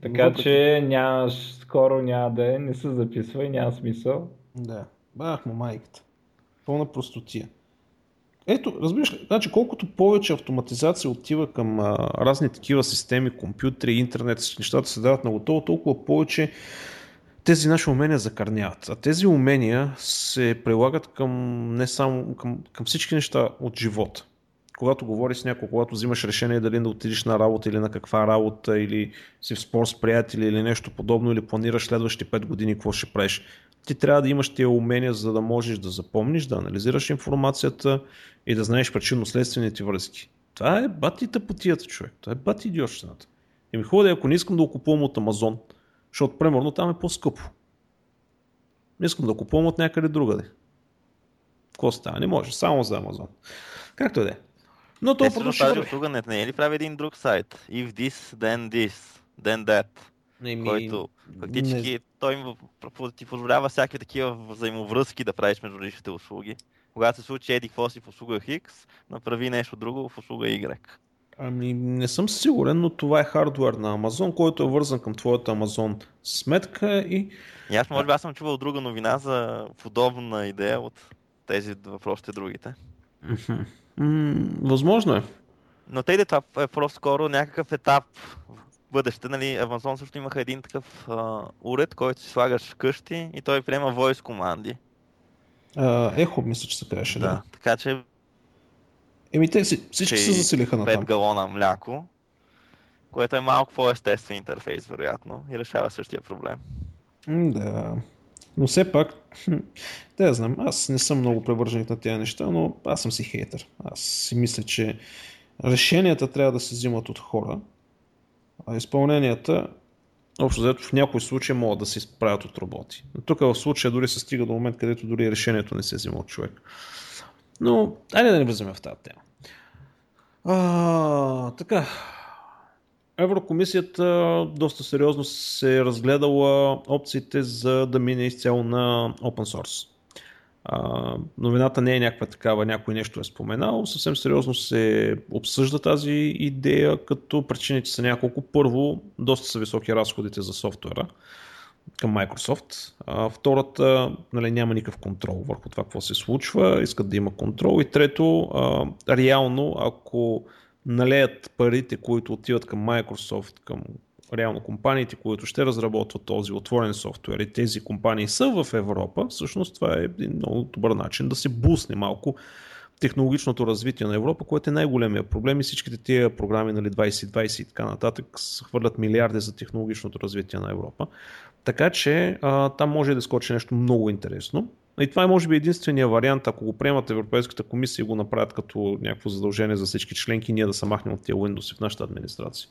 Така въпреки... че нямаш, скоро няма да е, не се записва и няма смисъл. Да, бах му майката. Пълна простотия. Ето, разбираш ли, значи колкото повече автоматизация отива към разни такива системи, компютри, интернет, нещата се дават на готово, толкова повече тези наши умения закърняват, а тези умения се прилагат към не само към всички неща от живота. Когато говориш с някой, когато взимаш решение дали да отидеш на работа или на каква работа, или си в спор с приятели или нещо подобно, или планираш следващите 5 години какво ще правиш. Ти трябва да имаш тия умения, за да можеш да запомниш, да анализираш информацията и да знаеш причинно-следствените връзки. Това е бати тъпотията, човек. Това е бати идиотщината. И ми хубаво, ако не искам да го купувам от Амазон, защото, примерно, там е по-скъпо. Не искам да купувам от някъде другаде. Какво става? Не може. Само за Амазон. Както и да е. Но това продължава. Тази услуга не е ли прави един друг сайт? If this, then this, then that. Който фактически той ти позволява всякакви такива взаимовръзки да правиш между личните услуги. Когато се случи еди какво си в услуга X, направи нещо друго в услуга Y. Ами не съм сигурен, но това е хардуер на Амазон, който е вързан към твоята Амазон сметка и... Аз може би съм чувал друга новина за подобна идея от тези въпросите другите. Възможно е. Но тъй де това е просто скоро някакъв етап в бъдеще. Нали, Амазон също имаха един такъв уред, който си слагаш вкъщи и той приема voice команди. Ехо мисля, че се трябваше. Да, така че... Те всички се заселиха на там. 5 галона мляко, което е малко по-естествен интерфейс, вероятно, и решава същия проблем. Да, но все пак, да знам, аз не съм много превърженик на тези неща, но аз съм си хейтър. Аз си мисля, че решенията трябва да се взимат от хора, А изпълненията, общо взето, в някои случаи могат да се изправят от роботи. Но тук в случая дори се стига до момент, където дори решението не се взема от човек. Но, айде да не влизаме в тази тема. Така, Еврокомисията доста сериозно се е разгледала опциите за да мине изцяло на open source. Новината не е някаква такава, някой нещо е споменал, съвсем сериозно се обсъжда тази идея, като причините са няколко. Първо, доста са високи разходите за софтуера към Microsoft. Втората, няма никакъв контрол върху това какво се случва, искат да има контрол. И трето, реално ако налеят парите, които отиват към Microsoft, към реално компаниите, които ще разработват този отворен софтуер, и тези компании са в Европа, всъщност това е един много добър начин да се бусне малко технологичното развитие на Европа, което е най-големия проблем, и всичките тия програми 2020 и така нататък хвърлят милиарди за технологичното развитие на Европа. Така че там може да скочи нещо много интересно. И това е може би единствения вариант, ако го приемат Европейската комисия и го направят като някакво задължение за всички членки, ние да се махнем от тия Windows в нашата администрация.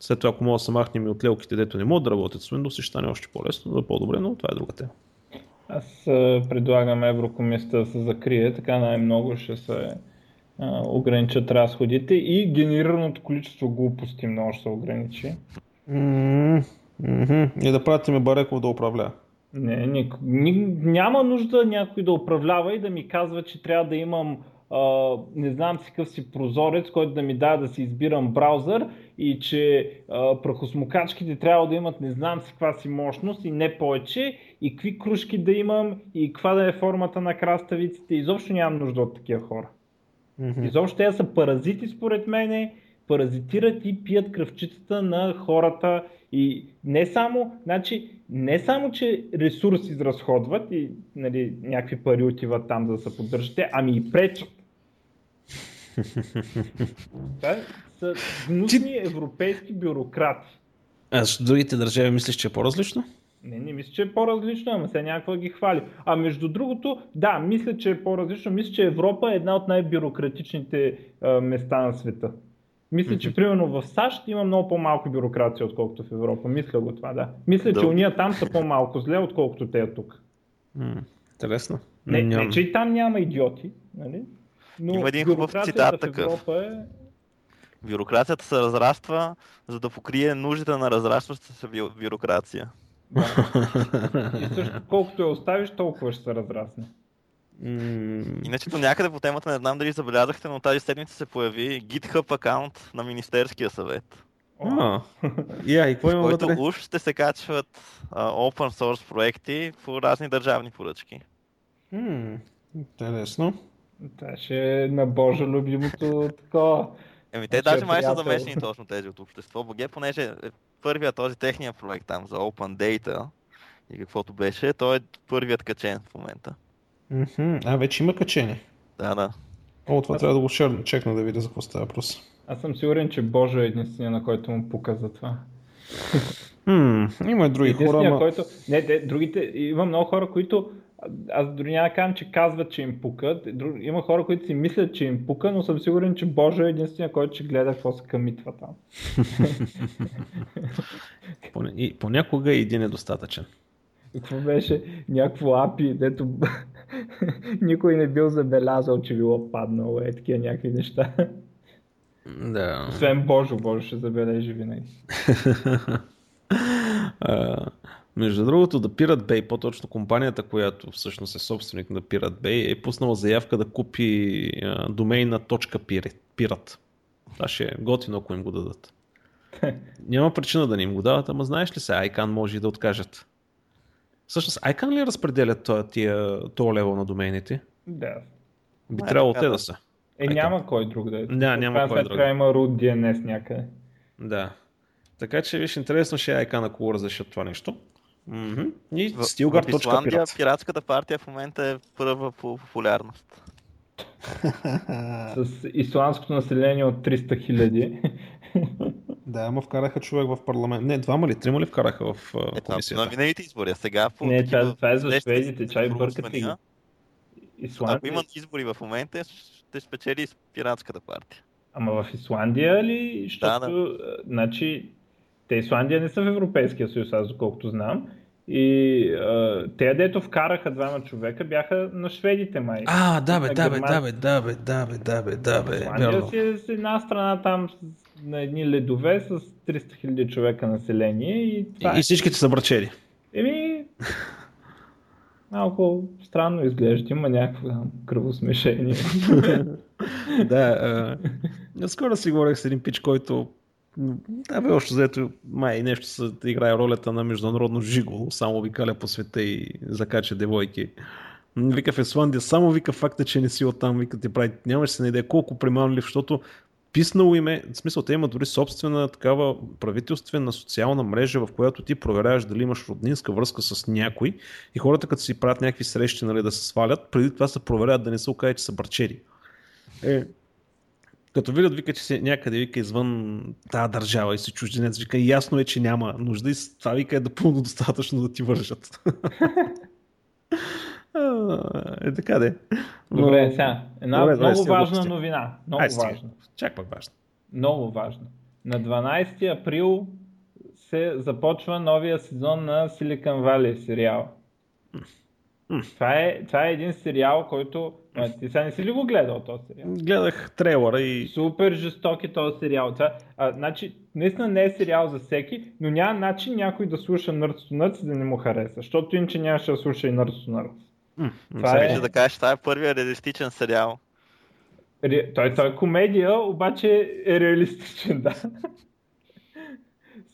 След това, ако мога да се махнем и от лелките, дето не могат да работят с Windows, ще стане още по-лесно, да е по-добре, но това е друга тема. Аз предлагам Еврокомисията да се закрие, така най-много ще се ограничат разходите и генерираното количество глупости много ще се ограничи. И да пратим Бареков да управлява. Не, няма нужда някой да управлява и да ми казва, че трябва да имам не знам си какъв си прозорец, който да ми дава да си избирам браузър, и че прахосмокачките трябва да имат не знам си каква си мощност и не повече, и какви кружки да имам, и каква да е формата на краставиците. Изобщо нямам нужда от такива хора. Изобщо те са паразити според мене, паразитират и пият кръвчицата на хората. И не само, че ресурс изразходват и някакви пари отиват там за да се поддържат, ами и пречат. Това са гнусни европейски бюрократи. А с другите държави мислиш, че е по-различно? Не мисля, че е по-различно, ама сега някаква ги хвали. А между другото, да, мисля, че е по-различно. Мисля, че Европа е една от най-бюрократичните места на света. Мисля, че примерно в САЩ има много по-малко бюрокрация, отколкото в Европа. Мисля го това, да. Мисля, че уния там са по-малко зле, отколкото те е тук. Интересно. Не, че и там няма идиоти, нали? Но има един хубав цитат такъв. Бюрокрацията се разраства, за да покрие нуждите на разрастващата се бюрокрация. Да. И също колкото я оставиш, толкова ще се разрасне. Иначе до някъде по темата, не знам дали забелязахте, но тази седмица се появи GitHub акаунт на Министерския съвет. В който уж ще се качват open source проекти по разни държавни поръчки. Интересно. Това ще е на Божа любимото такова. Те даже май са замесени точно тези от общество, понеже е първият този техния проект там за open data и каквото беше, той е първият качен в момента. Вече има качение. Да. Това трябва да го чекна да видя за какво става въпрос. Аз съм сигурен, че Божа е единствения, на който му пука за това. Има и други хора. Има много хора, които аз дори няма да кажам, че казват, че им пукат. Има хора, които си мислят, че им пука, но съм сигурен, че Божа е единствения, който ще гледа какво се къмитва там. Понякога един е достатъчен. Какво беше някакво апи, дето никой не бил забелязал, че било паднало, такива някакви неща. Да. Освен Божо ще забележи винаги. Между другото, The Pirate Bay, по-точно компанията, която всъщност е собственик на Pirate Bay, е пуснала заявка да купи домейна .pirate. Това ще е готино, ако им го дадат. Няма причина да не им го дават, ама знаеш ли се, ICANN може и да откажат. Всъщност, ICANN ли разпределят този левел на домейните? Да. Би трябвало те да са. Няма кой друг да е. Няма кой друг. Трябва има root DNS някъде. Да. Така че, виж, интересно ще е ICANN, ако разрешат това нещо. И Стилгар. В Исландия пиратската партия в момента е първа по популярност. С исландското население от 300 000. Да, ма вкараха човек в парламент. Не, трима ли вкараха в комисията? На миналите избори, а сега... Не, това е за шведите, чай бъркате ги. Ако имат избори в момента, ще спечели с пиратската партия. Ама в Исландия ли? Защото, значи, Те Исландия не са в Европейския съюз, аз доколкото знам. И те, дето вкараха двама човека, бяха на шведите май. А, да бе. Исландия си е с една страна там на едни ледове с 300 000 човека население и това. И всичките са брачели. Еми, малко странно изглежда, има някакво кръвосмешение. Да, скоро си говорих с един пич, който още взето май нещо се играе ролята на международно жигол, само обикаля по света и закача девойки. Вика в Исландия, само вика факта, че не си оттам, вика ти прави, нямаш се на идея колко примамлив, защото писнало им е, в смисъл те имат дори собствена такава правителствена социална мрежа, в която ти проверяваш дали имаш роднинска връзка с някой и хората като си правят някакви срещи, нали, да се свалят, преди това се проверяват да не се окаже, че са бърчери. Като видят, вика, че си някъде, вика, извън тази държава и си чужденец, вика, ясно е, че няма нужда и това, вика, е напълно достатъчно да ти вържат. Е, така де. Но... Добре, сега. Една добре, много важна новина. Много важна. Чак пак важна. Много важна. На 12 април се започва новия сезон на Silicon Valley сериала. Това е един сериал, който... Ти сега не си ли го гледал този сериал? Гледах трейлера и... Супер жесток е този сериал. Това, значи, наистина не е сериал за всеки, но няма начин някой да слуша Nerds to Nerds и да не му хареса, защото иначе нямаше да слуша и Nerds to Nerds. Това е... да кажеш, това е първият реалистичен сериал. Той е комедия, обаче е реалистичен, да. В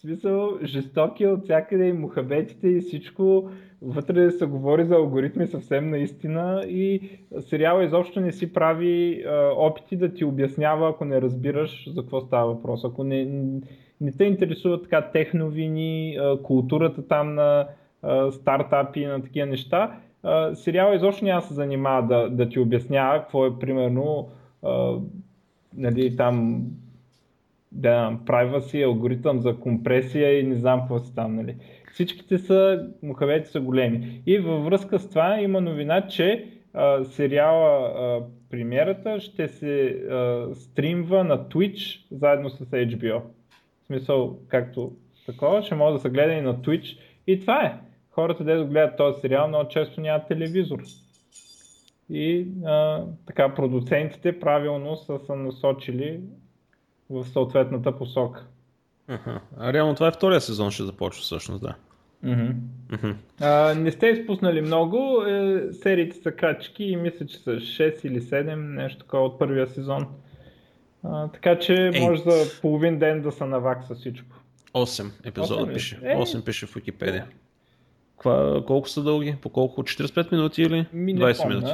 смисъл, жестоки е от всякъде и мухабетите и всичко. Вътре се говори за алгоритми съвсем наистина и сериала изобщо не си прави опити да ти обяснява, ако не разбираш за какво става въпрос. Ако не те интересуват така техновини, културата там на стартапи и на такива неща, сериала изобщо няма се занимава да ти обяснява какво е примерно там privacy, алгоритъм за компресия и не знам какво си там, нали. Всичките са, мухавете са големи. И във връзка с това има новина, че сериала премиерата ще се стримва на Twitch заедно с HBO. В смисъл, както такова, ще може да се гледа и на Twitch. И това е. Хората, дето гледат този сериал, много често нямат телевизор. И така продуцентите правилно са насочили в съответната посока. А реално това е втория сезон, ще започва всъщност, да. Не сте изпуснали много, сериите са кратки и мисля, че са 6 или 7, нещо такова от първия сезон. Така че може за половин ден да се навакса всичко. 8 епизода пише, 8 пише в Википедия. Колко са дълги? По колко? 45 минути или 20 минути?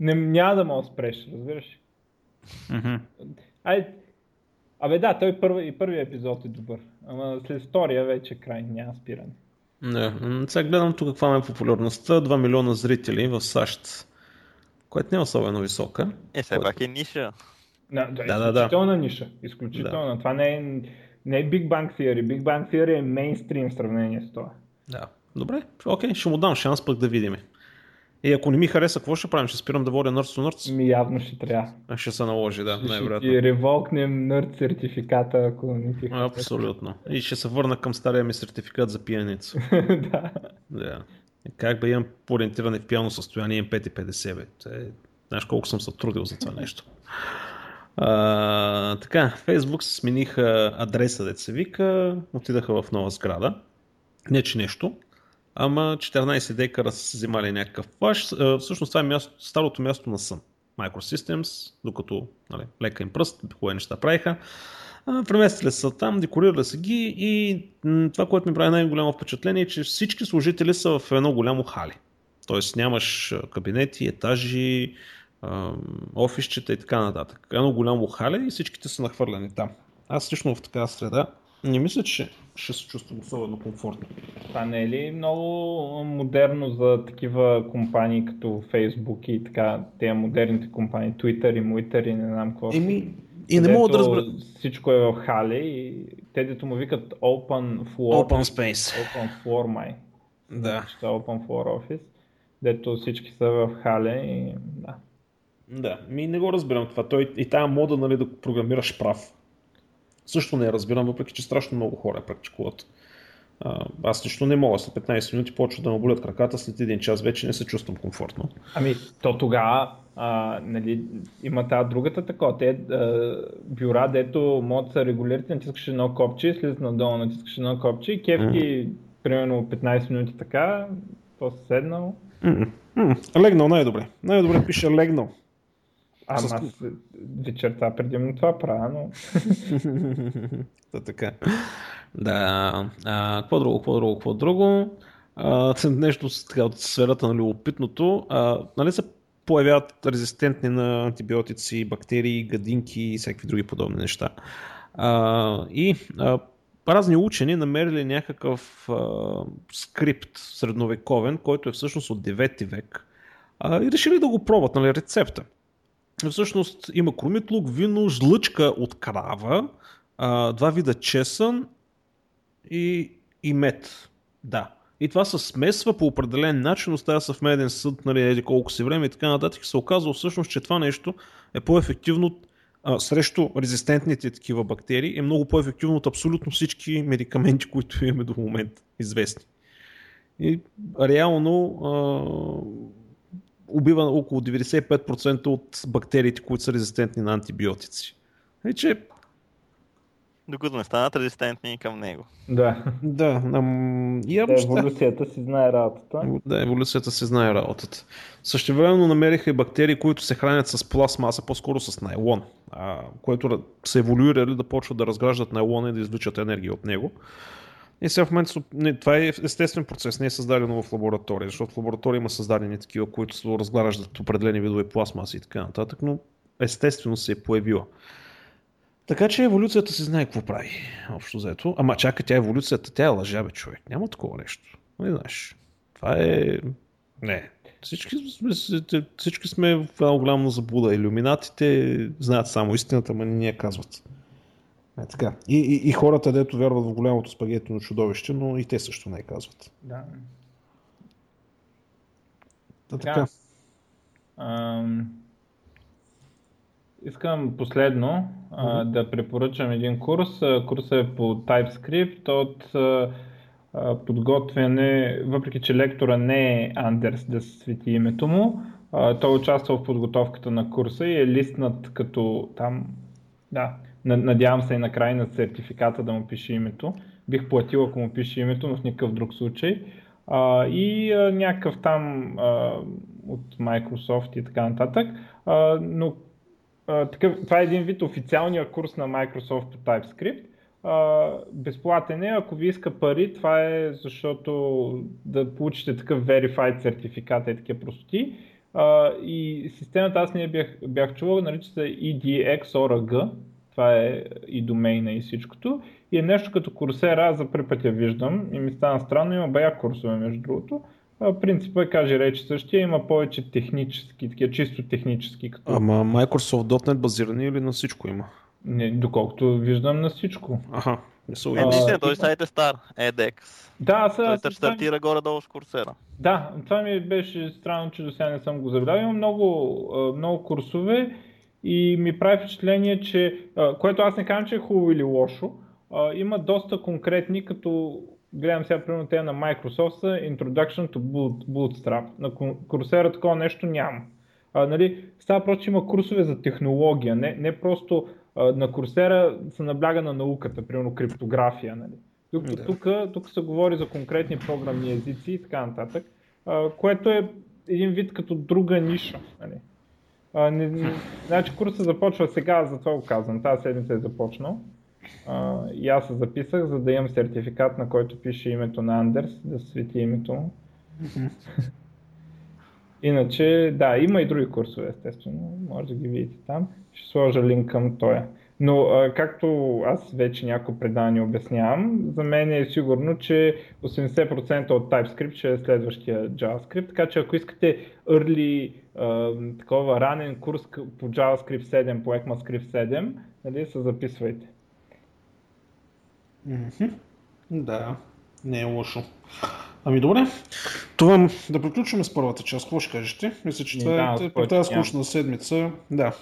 Няма да мога да спреш, разбираш. Абе да, той и първия епизод е добър, ама след втория вече край, няма спиране. Не, сега гледам тук каква е популярността, 2 милиона зрители в САЩ, което не е особено висока. Сега пак е ниша. Изключителна ниша, изключителна. Да. Това не е Big Bang Theory, Big Bang Theory е мейнстрим в сравнение с това. Да, добре, окей, ще му дам шанс пък да видим. И ако не ми хареса, какво ще правим? Ще спирам да водя Nerds to Nerds? Ми явно ще трябва. Ще се наложи, да, най-вероятно. Ще ти револкнем Nerd сертификата, ако не ти хареса. Абсолютно. И ще се върна към стария ми сертификат за пиеница. Да. Как бе имам ориентиране в пиано състояние, имам 5,50 бе. Знаеш колко съм се трудил за това нещо. Така, Facebook се смениха адреса, дет се вика, отидаха в нова сграда. Не че нещо. Ама 14 декара са взимали някакъв плащ. Всъщност това е старото място на Sun Microsystems, докато лека им пръст, хубави неща правиха. Преместили са там, декорирали са ги и това, което ми прави най-голямо впечатление е, че всички служители са в едно голямо хали. Тоест нямаш кабинети, етажи, офисчета и така нататък. Едно голямо хали и всичките са нахвърляни там. Аз лично в такава среда не мисля, че ще се чувствам особено комфортно. Това не е ли много модерно за такива компании като Facebook и така, тези модерните компании, Twitter и Muiter и не знам какво. И не мога да разбера. Всичко е в хале и те, дето му викат Open Floor. Open Space. Open Floor май. Да. Open Floor Office, дето всички са в хале и да. Да, не го разбирам това. Той и тая мода, нали, да програмираш прав. също не разбирам, въпреки че страшно много хора практикуват. Аз лично не мога, след 15 минути почва да ме болят краката, след един час вече не се чувствам комфортно. Ами то тогава нали, има тази другата такова, те бюра, дето могат да се регулират, натискаш едно копче, слизат надолу, натискаш едно копче, кефки примерно 15 минути така, после седнал. Легнал най-добре, най-добре пише легнал. Аз вечерта предимно това правя, но... така. Да, какво друго? Нещо така, от сферата на любопитното. Нали се появяват резистентни на антибиотици, бактерии, гадинки и всякакви други подобни неща. Разни учени намерили някакъв скрипт средновековен, който е всъщност от 9 век и решили да го пробват, нали, рецепта. Всъщност има кормитлук, вино, жлъчка от крава, два вида чесън и мед. Да. И това се смесва по определен начин, оставя съвмеден съд, нали, еди колко си време и така нататък. Се оказва всъщност, че това нещо е по-ефективно срещу резистентните такива бактерии, е много по-ефективно от абсолютно всички медикаменти, които имаме до момента известни. И реално убива около 95% от бактериите, които са резистентни на антибиотици. Вече... Докато не станат резистентни към него. Да. Да, еволюцията си знае работата. Да, еволюцията си знае работата. Същевременно намериха и бактерии, които се хранят с пластмаса, по-скоро с найлон, което са еволюирали да почват да разграждат найлона и да извличат енергия от него. И сега в момента това е естествен процес, не е създадено в лаборатория, защото в лаборатория има създадени такива, които разграждат определени видове пластмаси и така нататък, но естествено се е появила. Така че еволюцията си знае какво прави, общо взето. Ама чака, тя еволюцията, тя е лъжа, бе, човек. Няма такова нещо. Не знаеш. Това е... Не. Всички сме в една голяма заблуда. Илюминатите знаят само истината, но не я казват. Не, така. И хората, дето вярват в голямото спагетино чудовище, но и те също не я казват. Да. Така. Искам последно да препоръчам един курс. Курсът е по TypeScript от подготвяне, въпреки че лектора не е Андерс, да се свети името му, той участва в подготовката на курса и е листнат като там, да, надявам се и накрая на сертификата да му пише името. Бих платил, ако му пише името, но в никакъв друг случай. Някакъв там от Microsoft и така нататък, но това е един вид официалния курс на Microsoft по TypeScript. Безплатен е, ако ви иска пари, това е защото да получите такъв verified сертификат и такива простоти. И системата, аз не бях чувал, нарича се EDX.org, това е и домейна и всичкото. И е нещо като Coursera, аз за първи път я виждам и ми стана странно, има бая курсове между другото. Принципът, каже речи същия, има повече технически, такива чисто технически. Като... Ама Microsoft.net базирани или на всичко има? Не, доколкото виждам на всичко. Аха. Единствено, той сайт е стар, EDX. Да, той стартира горе-долу с Coursera. Да, това ми беше странно, че до сега не съм го забравил. Има много курсове и ми прави впечатление, че, което аз не казвам, че е хубаво или лошо, има доста конкретни, като гледам сега, примерно, те на Microsoft са Introduction to Bootstrap. На Coursera такова нещо няма. Нали, става просто, че има курсове за технология, не просто на Coursera се набляга на науката, примерно криптография. Нали. Тук се говори за конкретни програмни езици и така нататък, което е един вид като друга ниша. Нали. Значи курсът започва сега, затова го казвам, тази седмица е започнал. И аз се записах, за да имам сертификат, на който пише името на Андерс, да свети името му. Иначе, да, има и други курсове, естествено, може да ги видите там. Ще сложа линк към тоя. Но както аз вече някои предания обяснявам, за мен е сигурно, че 80% от TypeScript ще е следващия JavaScript, така че ако искате early, такова ранен курс по JavaScript 7, по ECMAScript 7, нали, се записвайте. Да, не е лошо. Ами добре, това да приключваме с първата част, какво ще кажете? Мисля, че това е тази скучна седмица. Да.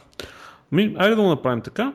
Айде да го направим така,